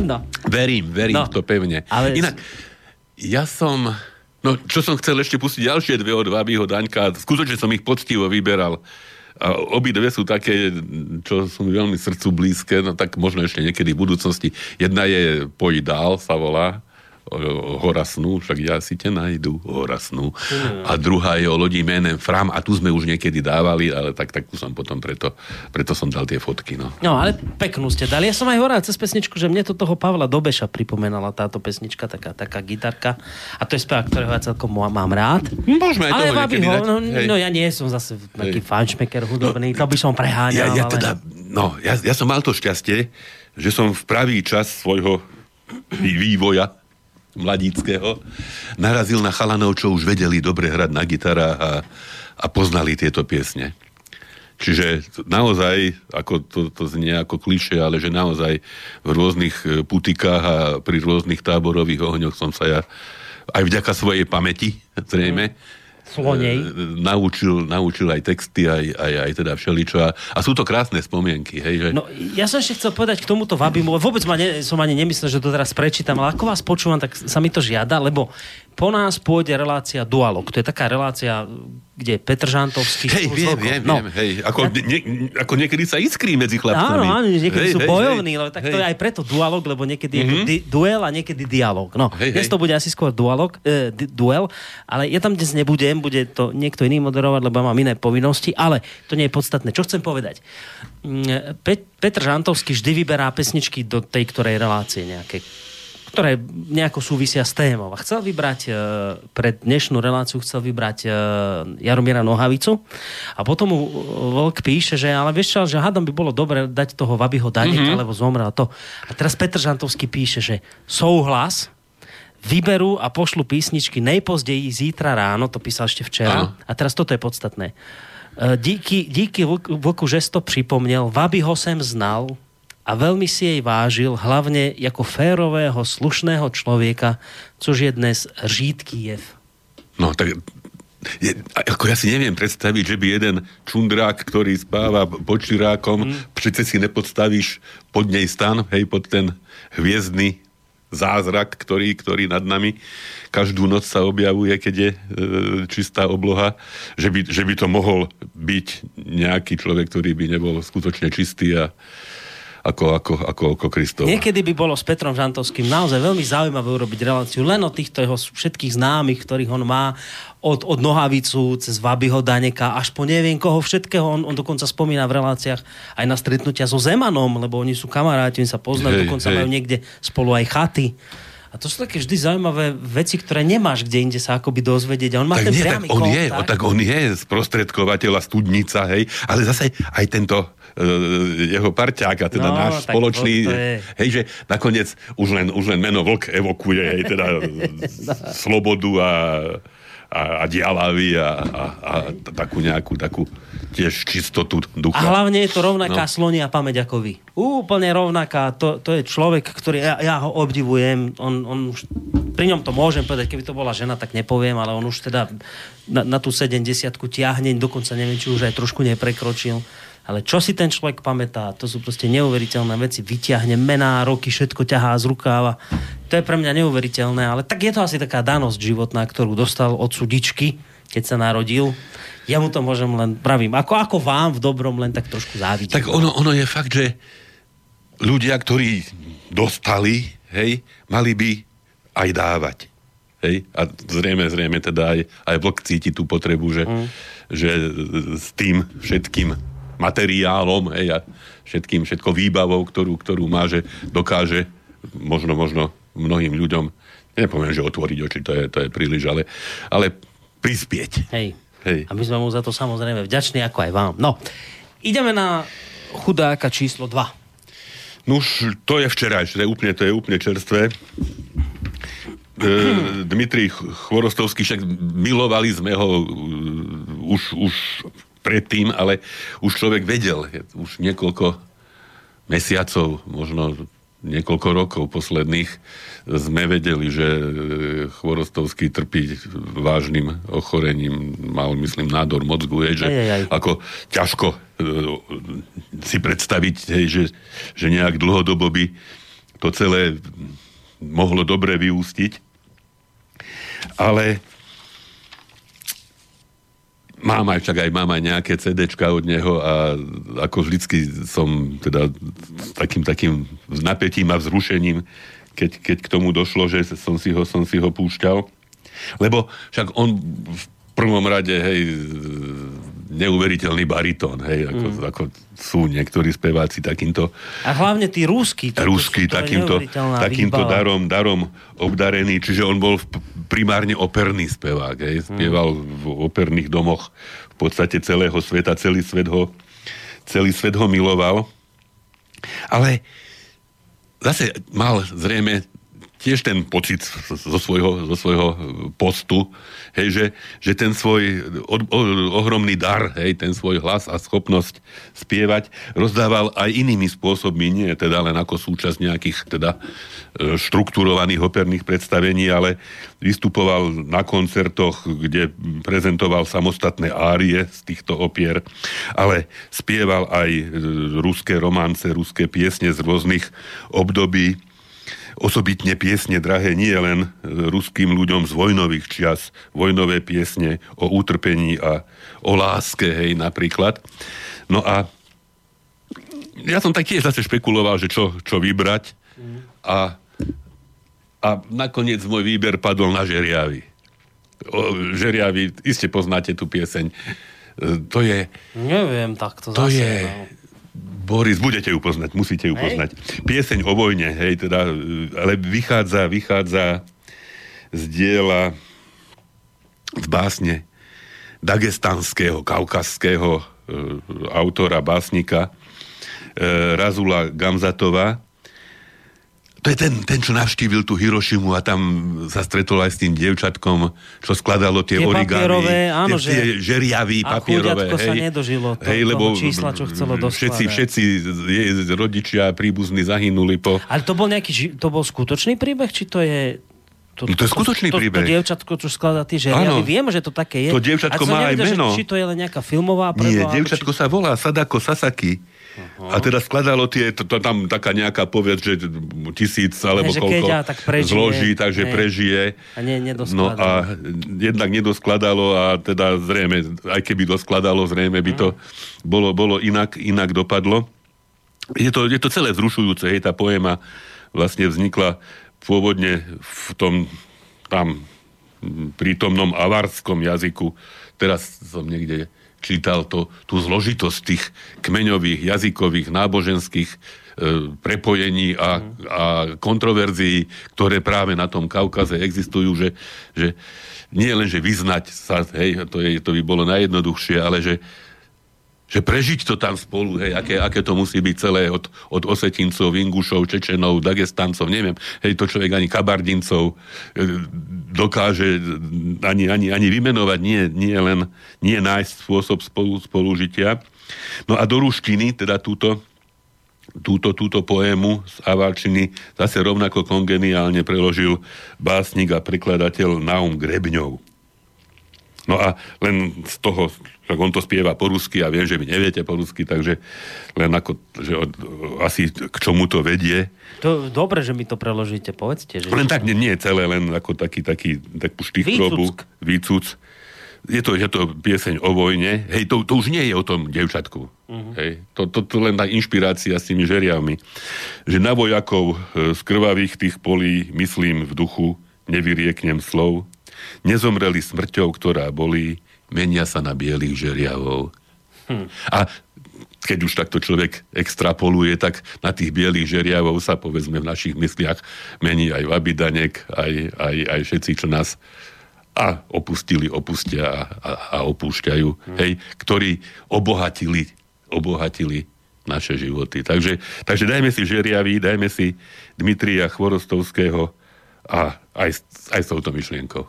No. Verím, verím no. to pevne. Ale... Inak, ja som... No, čo som chcel ešte pustiť ďalšie dve od Wabiho Daňka. Skutočne som ich poctivo vyberal. A obidve sú také, čo sú veľmi srdcu blízke, no tak možno ešte niekedy v budúcnosti. Jedna je Pojdál, sa volá. Hora snu, však ja si te nájdu, hora snu. A druhá je o lodi menem Fram a tu sme už niekedy dávali, ale tak takú som potom preto, preto som dal tie fotky. No, no ale peknú ste dali. Ja som aj hovoril cez pesničku, že mne to toho Pavla Dobeša pripomenala táto pesnička, taká, taká gitarka. A to je spevák, ktorého ja celkom mám rád. Môžeme aj ale toho niekedy ho, no, no ja nie som zase taký fanšmeker hudobný, no, to by som preháňal. Ja, ja, teda, no, ja, ja som mal to šťastie, že som v pravý čas svojho vývoja mladíckého, narazil na chalanov, čo už vedeli dobre hrať na gitarách a, a poznali tieto piesne. Čiže naozaj, ako to, to znie ako klišé, ale že naozaj v rôznych putikách a pri rôznych táborových ohňoch som sa ja, aj vďaka svojej pamäti, zrejme, Slonej. Naučil, naučil aj texty, aj, aj, aj teda všeličo. A, a sú to krásne spomienky. Hej, že... No, ja som ešte chcel povedať k tomuto Wabimu. Vôbec ma ne, som ani nemyslel, že to teraz prečítam, ale ako vás počúvam, tak sa mi to žiada, lebo po nás pôjde relácia Dualog. To je taká relácia, kde Petr Žantovský... Hej, viem, viem, no. viem. Hej. Ako, nie, ako niekedy sa iskrí medzi chlapcami. Áno, áno, niekedy hej, sú hej, bojovní, hej, ale tak hej. To je aj preto Dualog, lebo niekedy mm-hmm. je di- duel a niekedy dialog. No, hej, dnes hej. to bude asi skôr dualog, e, di- duel, ale ja tam dnes nebudem, bude to niekto iný moderovať, lebo ja mám iné povinnosti, ale to nie je podstatné. Čo chcem povedať? Pe- Petr Žantovský vždy vyberá pesničky do tej ktorej relácie nejakej, ktoré nejako súvisia s témou. A chcel vybrať, pre dnešnú reláciu chcel vybrať Jaromíra Nohavicu a potom mu Vlk píše, že ale vieš čo, že hádam by bolo dobre dať toho Wabiho Daněka, mm-hmm. lebo zomrel to. A teraz Petr Žantovský píše, že souhlas, vyberú a pošlu písničky nejpozdeji zítra ráno, to písal ešte včera. Aha. A teraz toto je podstatné. Díky, díky Vlku, že si to pripomnel, Wabi ho sem znal, a veľmi si jej vážil, hlavne ako férového, slušného človeka, což je dnes řídký jev. No, tak je, ako ja si neviem predstaviť, že by jeden čundrák, ktorý spáva pod čirákom, mm. Prečo si nepodstavíš pod nej stan, hej, pod ten hviezdny zázrak, ktorý, ktorý nad nami každú noc sa objavuje, keď je e, čistá obloha, že by, že by to mohol byť nejaký človek, ktorý by nebol skutočne čistý a ako, ako, ako, ako Kristova. Niekedy by bolo s Petrom Žantovským naozaj veľmi zaujímavé urobiť reláciu len o týchto jeho všetkých známych, ktorých on má, od, od Nohavicu, cez Wabiho Daněka, až po neviem koho všetkého. On, on dokonca spomína v reláciách aj na stretnutia so Zemanom, lebo oni sú kamaráti, oni sa poznajú, hej, dokonca hej. majú niekde spolu aj chaty. A to sú také vždy zaujímavé veci, ktoré nemáš kde inde sa akoby dozvedieť. A on má tak ten nie, priamy tak on kontakt. Je, o, tak on je sprostredkovateľ a studnica, hej. Ale zase aj tento e, jeho parťák, a teda no, náš spoločný, hej, že nakoniec už len, už len meno Vlk evokuje, hej, teda no. slobodu a, a, a dialavy a, a, a takú nejakú, takú tiež čistotu ducha. A hlavne je to rovnaká no. slonia pamäť ako vy. Úplne rovnaká. To, to je človek, ktorý, ja, ja ho obdivujem, on, on už, pri ňom to môžem povedať, keby to bola žena, tak nepoviem, ale on už teda na, na tú sedemdesiatku tiahne, dokonca neviem, či už aj trošku neprekročil. Ale čo si ten človek pamätá, to sú proste neuveriteľné veci. Vyťahne mená, roky, všetko ťahá z rukáva. To je pre mňa neuveriteľné, ale tak je to asi taká danosť životná, ktorú dostal od sudičky, keď sa narodil. Ja mu to môžem len, pravím, ako, ako vám v dobrom len tak trošku závidím. Tak ono, ono je fakt, že ľudia, ktorí dostali, hej, mali by aj dávať. Hej? A zrejme, zrejme teda aj, aj Vlk cíti tú potrebu, že, mm. že s tým všetkým materiálom, hej, a všetkým, všetko výbavou, ktorú, ktorú má, že dokáže možno, možno mnohým ľuďom, nepoviem, že otvoriť oči, to je, to je príliš, ale, ale prispieť. Hej. Hej. A my sme mu za to samozrejme vďační, ako aj vám. No, ideme na chudáka číslo dva. No už to je včerajšie, úplne, to je úplne čerstvé. E, Dmitrij Chvorostovský, však milovali sme ho už, už predtým, ale už človek vedel, už niekoľko mesiacov, možno niekoľko rokov posledných sme vedeli, že Chvorostovský trpí vážnym ochorením, mal, myslím, nádor mozgu, hej, že aj, aj, aj. ako ťažko e, si predstaviť, hej, že, že nejak dlhodobo by to celé mohlo dobre vyústiť. Ale mám aj, však aj mám aj nejaké CDčka od neho a ako vždycky som teda s takým takým napätím a vzrušením, keď, keď k tomu došlo, že som si ho, som si ho púšťal. Lebo však on v prvom rade, hej, neuveriteľný baritón, hej, ako, mm. ako sú niektorí speváci takýmto... A hlavne tí rúsky. Rúsky, takýmto, takýmto darom, darom obdarený, čiže on bol primárne operný spevák, hej, spieval mm. v operných domoch v podstate celého sveta, celý svet ho, celý svet ho miloval. Ale zase mal zrejme tiež ten pocit zo svojho, zo svojho postu, hej, že, že ten svoj o, o, ohromný dar, hej, ten svoj hlas a schopnosť spievať rozdával aj inými spôsobmi, nie teda len ako súčasť nejakých teda štrukturovaných operných predstavení, ale vystupoval na koncertoch, kde prezentoval samostatné árie z týchto opier, ale spieval aj ruské romance, ruské piesne z rôznych období, osobitne piesne drahé nie len ruským ľuďom z vojnových čias, vojnové piesne o utrpení a o láske, hej, napríklad. No a ja som tak tiež zase špekuloval, že čo, čo vybrať a, a nakoniec môj výber padol na Žeriavy. O, Žeriavy, iste poznáte tú pieseň. To je... Neviem, tak to, to zase... Je, Boris, budete ju poznať, musíte ju hej. poznať. Pieseň o vojne, hej, teda, ale vychádza, vychádza z diela, z básne dagestanského, kaukazského e, autora, básnika e, Razula Gamzatova. To je ten, ten, čo navštívil tú Hirošimu a tam sa stretol aj s tým dievčatkom, čo skladalo tie, tie origami, áno, tie, tie žeriavy, papierové. A chudiatko sa nedožilo to, hej, toho čísla, čo chcelo doskladať. Všetci, všetci jej rodičia, príbuzní zahynuli po... Ale to bol nejaký, to bol skutočný príbeh, či to je... To, no to je skutočný to, príbeh. To, to dievčatko, čo skladá tie žeriavy, viem, že to také je. To dievčatko má nevedel, aj meno. Že, či to je len nejaká filmová prvá... Nie, dievčatko či... sa volá Sadako Sasaki. Uh-huh. A teda skladalo tie, to, to tam taká nejaká poved, že tisíc alebo ne, koľko ja, tak prežije, zloží, takže ne, prežije. A nie, nedoskladalo. No a jednak nedoskladalo a teda zrejme, aj keby doskladalo, zrejme by to uh-huh. bolo, bolo inak, inak dopadlo. Je to, je to celé vzrušujúce, hej, tá poéma vlastne vznikla pôvodne v tom tam prítomnom avarskom jazyku. Teraz som niekde... čítal to, tú zložitosť tých kmeňových, jazykových, náboženských e, prepojení a, a kontroverzií, ktoré práve na tom Kaukaze existujú, že, že nie len, že vyznať sa, hej, to, je, to by bolo najjednoduchšie, ale že, že prežiť to tam spolu, hej, aké, aké to musí byť celé od, od Osetincov, Ingušov, Čečenov, Dagestancov, neviem, hej, to človek ani Kabardincov e, dokáže ani, ani, ani vymenovať, nie, nie len nie nájsť spôsob spolu, spolužitia. No a do ruštiny, teda túto, túto, túto poému z avárčiny zase rovnako kongeniálne preložil básnik a prekladateľ Naum Grebňov. No a len z toho, tak on to spieva po rusky a viem, že vy neviete po rusky, takže len ako, že od, asi k čomu to vedie. To dobre, že mi to preložíte, povedzte. Že len tak, nie, nie celé, len ako taký, taký, takú štichrobu, výcuc. Je to, je to pieseň o vojne, hej, to, to už nie je o tom dievčatku, uh-huh. hej, to, to, to len tá inšpirácia s tými žeriavmi, že na vojakov z krvavých tých polí myslím v duchu, nevyrieknem slov, nezomreli smrťou, ktorá bolí, menia sa na bielých žeriavov. Hm. A keď už takto človek extrapoluje, tak na tých bielých žeriavov sa, povedzme, v našich mysliach mení aj Wabi Daněk, aj, aj, aj všetci, čo nás a opustili, opustia a, a, a opúšťajú, hm. hej, ktorí obohatili, obohatili naše životy. Takže, takže dajme si Žeriavy, dajme si Dmitrija Chvorostovského a aj, aj s touto myšlienkou.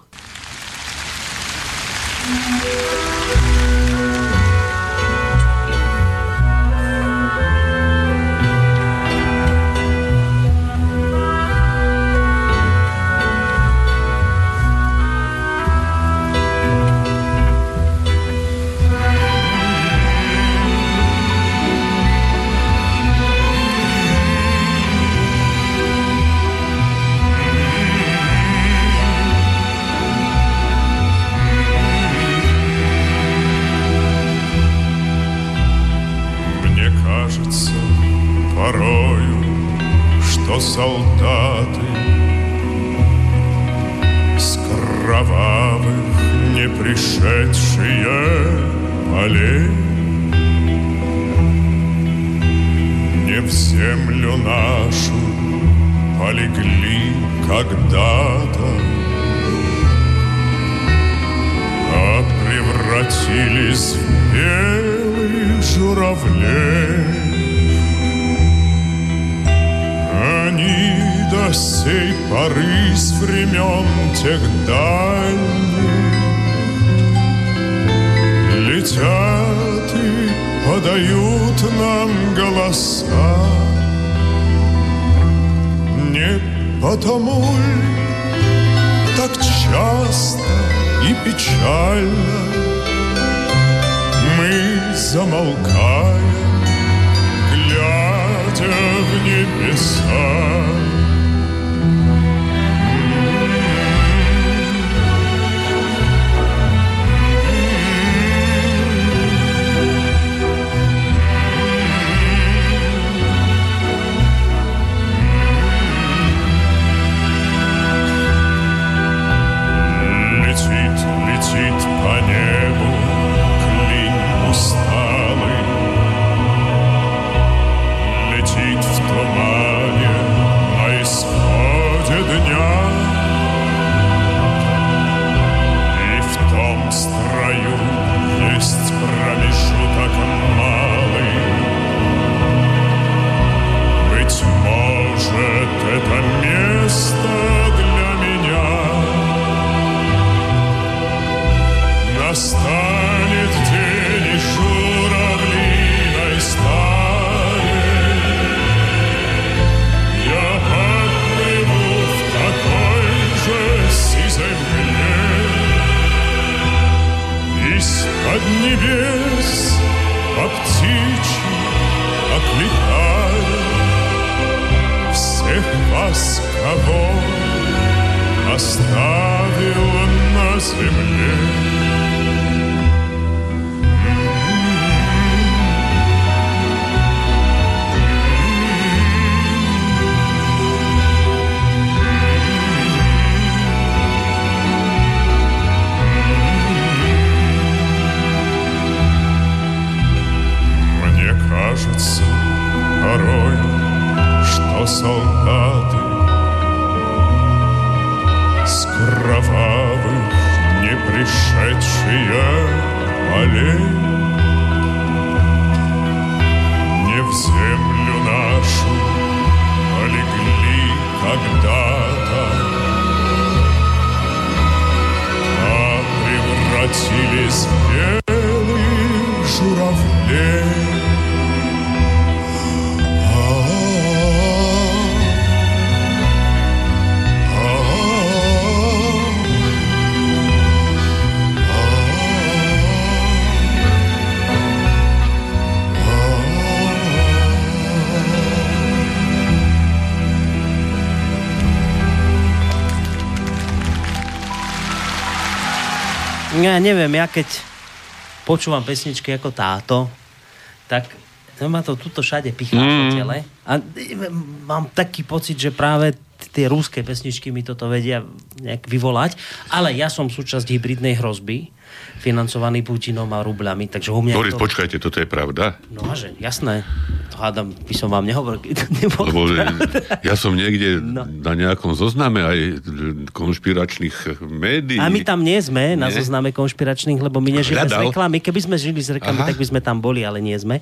Солдаты с кровавых не пришедшие полей не в землю нашу полегли когда-то, а превратились в белых журавлей. Они до сей поры с времен тех дальних летят и подают нам голоса. Не потому ль так часто и печально мы замолкаем, в небеса. Летит, летит по небу клин усталый, летит в тумане на исходе дня, и в том строю есть промежуток малый. Быть может, это место для меня настанет день и журавлиной станет. Из-под небес по птичьи отлетаю всех вас, кого оставил на земле. Кажется порой, что солдаты с кровавых не пришедшие полей не в землю нашу полегли когда-то, а превратились в белых журавлей. Ja neviem, ja keď počúvam pesničky ako táto, tak ma to tuto všade pichá mm. po tele. A mám taký pocit, že práve tie ruské pesničky mi toto vedia nejak vyvolať. Ale ja som súčasť hybridnej hrozby, financovaný Putinom a rubľami, takže u mňa... Boris, to... počkajte, toto je pravda? No, že jasné. hádam, by som vám nehovoril, keď to nebolo. Lebo ja som niekde no. na nejakom zozname aj konšpiračných médií. A my tam nie sme nie. na zozname konšpiračných, lebo my nežijeme Hľadal. z reklamy. Keby sme žili z reklamy, Aha. tak by sme tam boli, ale nie sme.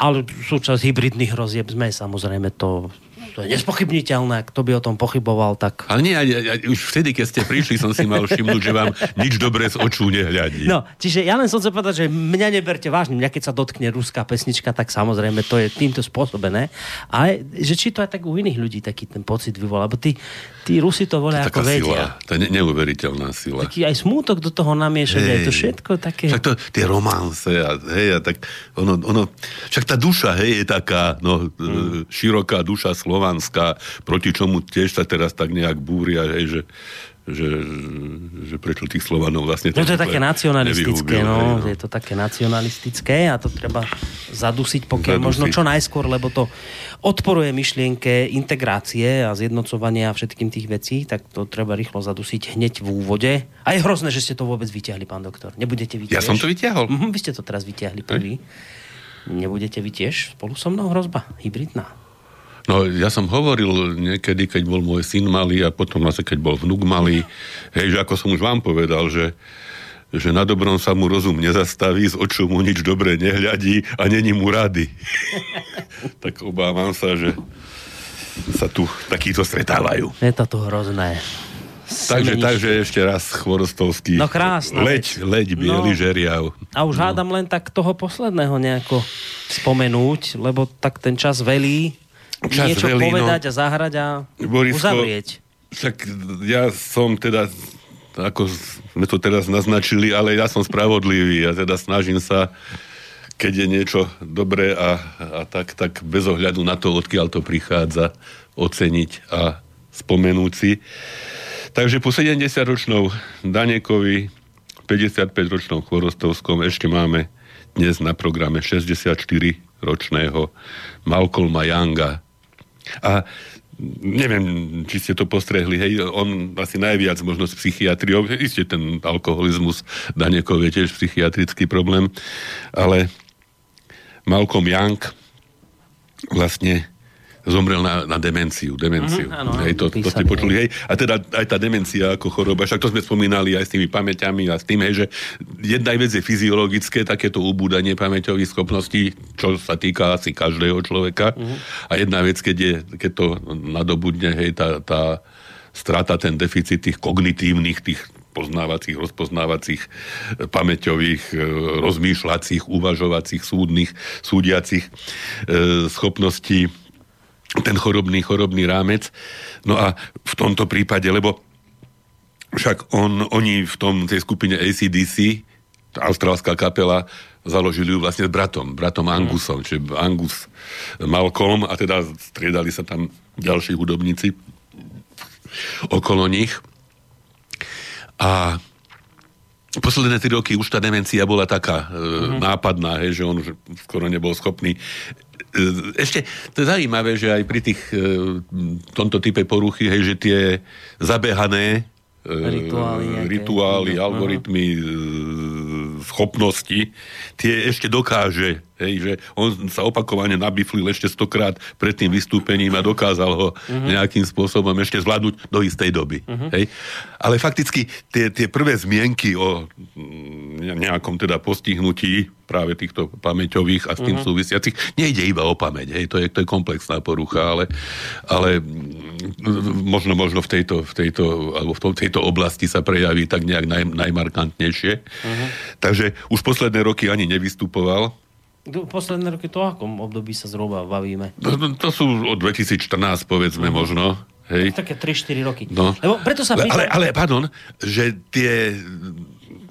Ale súčasť hybridných hrozieb sme, samozrejme, to... To je nespochybniteľné, kto by o tom pochyboval, tak... Ale nie, ja, ja, už vtedy, keď ste prišli, som si mal všimnúť, že vám nič dobré z očú nehľadí. No, čiže ja len som chcel povedať, že mňa neberte vážne, mňa keď sa dotkne ruská pesnička, tak samozrejme to je týmto spôsobené. Ale že či to aj tak u iných ľudí taký ten pocit vyvolá, lebo tí, tí Rusi to volia ako vedia. To je taká sila, to je ne- neuveriteľná sila. Taký aj smútok do toho namiešať, hej, aj to všetko také... Však to, tie romance, a, hej, a tak ono, ono... Však tá duša, hej, je taká, no, hmm. široká duša slova. Slovanská, proti čomu tiež sa teraz tak nejak búria, hej, že, že, že prečo tých Slovanov vlastne... No to je také nacionalistické, no, no. Je to také nacionalistické a to treba zadusiť, pokiaľ zadusiť. možno čo najskôr, lebo to odporuje myšlienke integrácie a zjednocovania a všetkým tých vecí, tak to treba rýchlo zadusiť hneď v úvode. A je hrozné, že ste to vôbec vyťahli, pán doktor. Nebudete vyťahli. Ja som to vyťahol. Mhm, vy ste to teraz vyťahli prvý. Hm? Nebudete vy tiež spolu so mnou hrozba? Hybridná. No, ja som hovoril niekedy, keď bol môj syn malý a potom asi keď bol vnuk malý, hej, že ako som už vám povedal, že, že na dobrom sa mu rozum nezastaví, z oču mu nič dobré nehľadí a není mu rady. Tak obávam sa, že sa tu takýto stretávajú. Je to tu hrozné. Takže, takže ešte raz Chvorostovský. No krásne. Leď, leď bielý no. žeriav. A už no. hádam len tak toho posledného nejako spomenúť, lebo tak ten čas velí Čas niečo velí, povedať no, a zahrať a Borisko, uzavrieť. Však ja som teda, ako sme to teraz naznačili, ale ja som spravodlivý a teda snažím sa, keď je niečo dobré a, a tak, tak bez ohľadu na to, odkiaľ to prichádza, oceniť a spomenúť si. Takže po sedemdesiatročnom Danekovi, päťdesiatpäťročnom Chvorostovskom ešte máme dnes na programe šesťdesiatštyriročného Malcolma Younga. A neviem, či ste to postrehli, hej, on asi najviac možno s psychiatriou, isté ten alkoholizmus Daňekov je tiež psychiatrický problém, ale Malcolm Young vlastne zomrel na, na demenciu, demenciu. Uh-huh, áno, hej, to, písali, to ste počuli, hej. A teda aj tá demencia ako choroba, však to sme spomínali aj s tými pamäťami a s tým, hej, že jedna vec je fyziologické, takéto ubúdanie pamäťových schopností, čo sa týka asi každého človeka. Uh-huh. A jedna vec, keď, je, keď to nadobudne, hej, tá, tá strata, ten deficit tých kognitívnych, tých poznávacích, rozpoznávacích, pamäťových, rozmýšľacích, uvažovacích, súdnych, súdiacich eh, schopností, ten chorobný, chorobný rámec. No a v tomto prípade, lebo však on, oni v tom, tej skupine á cé dé cé, austrálska kapela, založili ju vlastne s bratom, bratom Angusom, čiže Angus Malcolm, a teda striedali sa tam ďalší hudobníci okolo nich. A posledné tri roky už tá demencia bola taká mm-hmm. nápadná, hej, že on už skoro nebol schopný. Ešte to je zaujímavé, že aj pri tých tomto type poruchy, hej, že tie zabehané rituály, rituály algoritmy, schopnosti, tie ešte dokáže, hej, že on sa opakovane nabiflil ešte stokrát pred tým vystúpením a dokázal ho uh-huh. nejakým spôsobom ešte zvládnuť do istej doby. Uh-huh. Hej. Ale fakticky tie, tie prvé zmienky o nejakom teda postihnutí práve týchto pamäťových a s tým uh-huh. súvisiacich, nejde iba o pamäť, hej, to je, to je komplexná porucha, ale, ale možno, možno v tejto, v tejto, alebo v tom, tejto oblasti sa prejaví tak nejak naj, najmarkantnejšie. Uh-huh. Takže už posledné roky ani nevystupoval. Posledné roky to akom období sa zhruba bavíme? To, to sú od dvetisícštrnásť, povedzme, uh-huh. možno. Hej. Také tri štyri roky. No. Lebo preto sa pýtam... Ale, ale, pardon, že tie...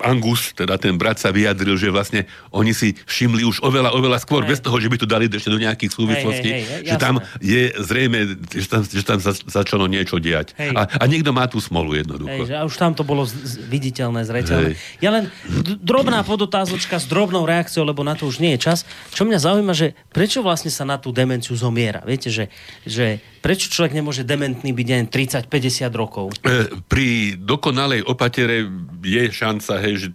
Angus, teda ten brat, sa vyjadril, že vlastne oni si všimli už oveľa, oveľa skôr, hej. bez toho, že by to dali ešte do nejakých súvislostí, hej, hej, hej, že tam je zrejme, že tam, že tam začalo niečo diať. A, a niekto má tú smolu jednoducho. Hej, že, a už tam to bolo z- viditeľné, zreteľné. Hej. Ja len d- drobná podotázočka s drobnou reakciou, lebo na to už nie je čas. Čo mňa zaujíma, že prečo vlastne sa na tú demenciu zomiera? Viete, že, že prečo človek nemôže dementný byť ani tridsať päťdesiat rokov? E, pri dokonalej opatere je šanca, hej, že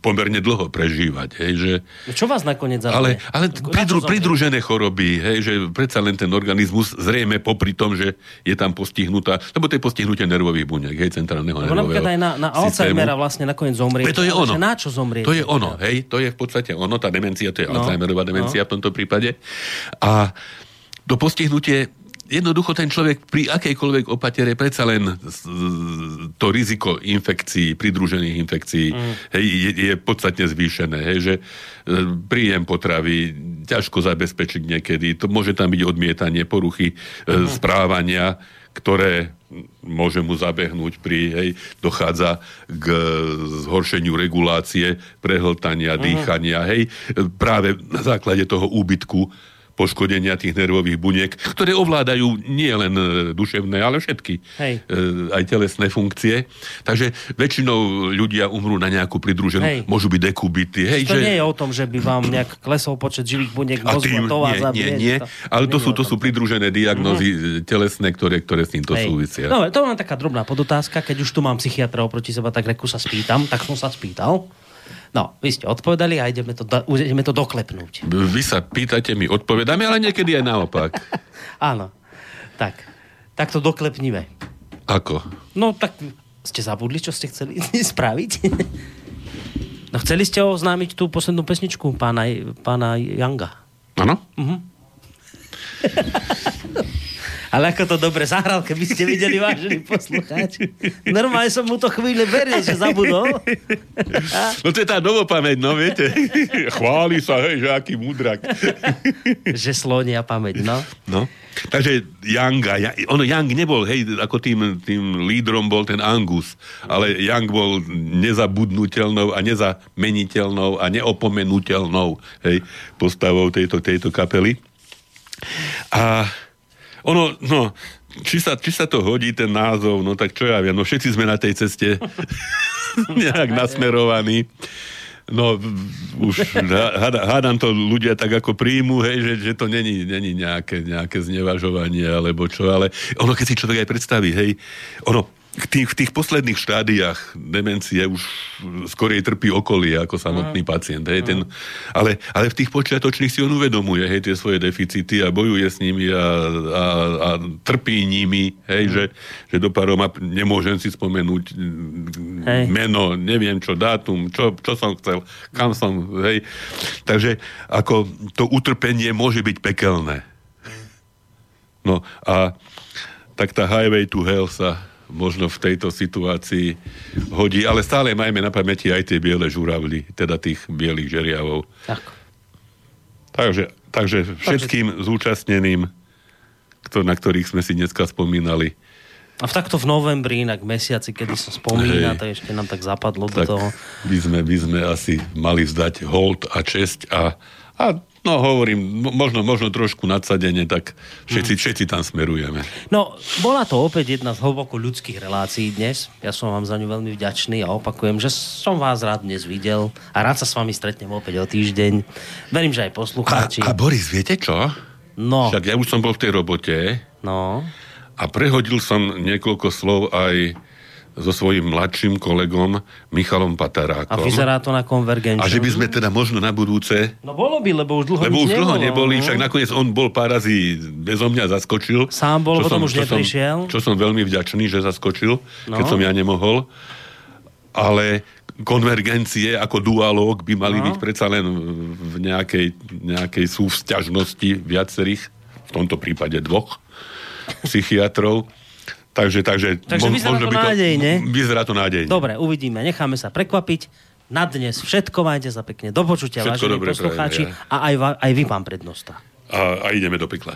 pomerne dlho prežívať. Hej, že... Čo vás nakoniec zaujíme? Ale, ale pridru, pridružené choroby, hej, že predsa len ten organizmus zrejme popri tom, že je tam postihnutá, lebo to je postihnutie nervových buniek, hej, centrálneho lebo nervového systému. Lebo napríklad aj na, na Alzheimera vlastne nakoniec zomrie. To je ono. Na čo zomrie? To je ono, hej, to je v podstate ono, tá demencia, to je no. Alzheimerová demencia no. v tomto prípade. A to postihnutie jednoducho ten človek pri akejkoľvek opatere predsa len to riziko infekcií, pridružených infekcií mm. hej, je, je podstatne zvýšené. Hej, že príjem potravy ťažko zabezpečiť niekedy. To môže tam byť odmietanie, poruchy mm. správania, ktoré môže mu zabehnúť pri, hej, dochádza k zhoršeniu regulácie, prehltania, mm. dýchania, hej, práve na základe toho úbytku poškodenia tých nervových buniek, ktoré ovládajú nie len duševné, ale všetky. Hej. Aj telesné funkcie. Takže väčšinou ľudia umrú na nejakú pridruženú, hej. môžu byť dekubity. Hej, to že... nie je o tom, že by vám nejak klesol počet živých buniek mozgu a to vás zabije. Nie, nie, to, ale to, to sú, to sú pridružené diagnózy mm-hmm. telesné, ktoré, ktoré s týmto hej. súvisia. No, to mám taká drobná podotázka, keď už tu mám psychiatra oproti seba, tak reku sa spýtam, tak som sa spýtal. No, vy ste odpovedali a ideme to, ideme to doklepnúť. Vy sa pýtate, my odpovedáme, ale niekedy aj naopak. Áno. Tak. Tak to doklepníme. Ako? No, tak ste zabudli, čo ste chceli spraviť? No, chceli ste oznámiť tú poslednú pesničku pána, pána Younga. Áno? Mhm. Ale ako to dobre zahral, keby ste videli, vážení poslucháči. Normálne som mu to chvíľu veril, že zabudol. No to je tá novopamäť, no viete. Chváli sa, hej, že aký múdrak. Že slonia pamäť, no. No. Takže Young, ono Young nebol, hej, ako tým, tým lídrom bol ten Angus, ale Young bol nezabudnutelnou a nezameniteľnou a neopomenutelnou, hej, postavou tejto, tejto kapely. A ono, no, či sa, či sa to hodí, ten názov, no tak čo ja viem, no všetci sme na tej ceste nejak nasmerovaní. No, už hádam to ľudia tak ako príjmu, hej, že, že to není, není nejaké, nejaké znevažovanie alebo čo, ale ono, keď si človek aj predstaví, hej, ono, v tých, v tých posledných štádiách demencie už skorej trpí okolie ako samotný mm. pacient, hej, ten, ale, ale v tých počiatočných si on uvedomuje, hej, tie svoje deficity a bojuje s nimi a, a, a trpí nimi, hej, mm. že, že do paroma nemôžem si spomenúť hej. meno, neviem čo, dátum, čo, čo som chcel, kam som, hej, takže ako to utrpenie môže byť pekelné. No a tak tá highway to hell sa možno v tejto situácii hodí, ale stále majme na pamäti aj tie biele žuravly, teda tých bielých žeriavov. Tak. Takže, takže všetkým zúčastneným, na ktorých sme si dneska spomínali. A v takto v novembri, inak mesiaci, kedy sa spomína, hej, to ešte nám tak zapadlo tak do toho. By sme, by sme asi mali vzdať hold a česť a, a no hovorím, možno, možno trošku nadsadenie, tak všetci, mm. všetci tam smerujeme. No, bola to opäť jedna z hlboko ľudských relácií dnes. Ja som vám za ňu veľmi vďačný a opakujem, že som vás rád dnes videl a rád sa s vami stretnem opäť o týždeň. Verím, že aj poslucháči. A, a Boris, viete čo? No. Však ja už som bol v tej robote. No. A prehodil som niekoľko slov aj so svojím mladším kolegom Michalom Patarákom. A vyzerá to na konvergenciu. A že by sme teda možno na budúce... No bolo by, lebo už dlho lebo už dlho neboli. neboli. Však nakoniec on bol pár razy bezo mňa zaskočil. Sám bol, potom som, už neprišiel. Som, čo som veľmi vďačný, že zaskočil, no. keď som ja nemohol. Ale konvergencie ako dualóg by mali no. byť predsa len v nejakej, nejakej súvzťažnosti viacerých, v tomto prípade dvoch psychiatrov. Takže, takže, takže vyzerá, to nádej, to, vyzerá to nádejne. Dobre, uvidíme. Necháme sa prekvapiť. Na dnes všetko, majte sa pekne. Do počutia, vážení poslucháči. Prajem, ja. A aj, aj vy, pán prednosta. A, a ideme do pekla.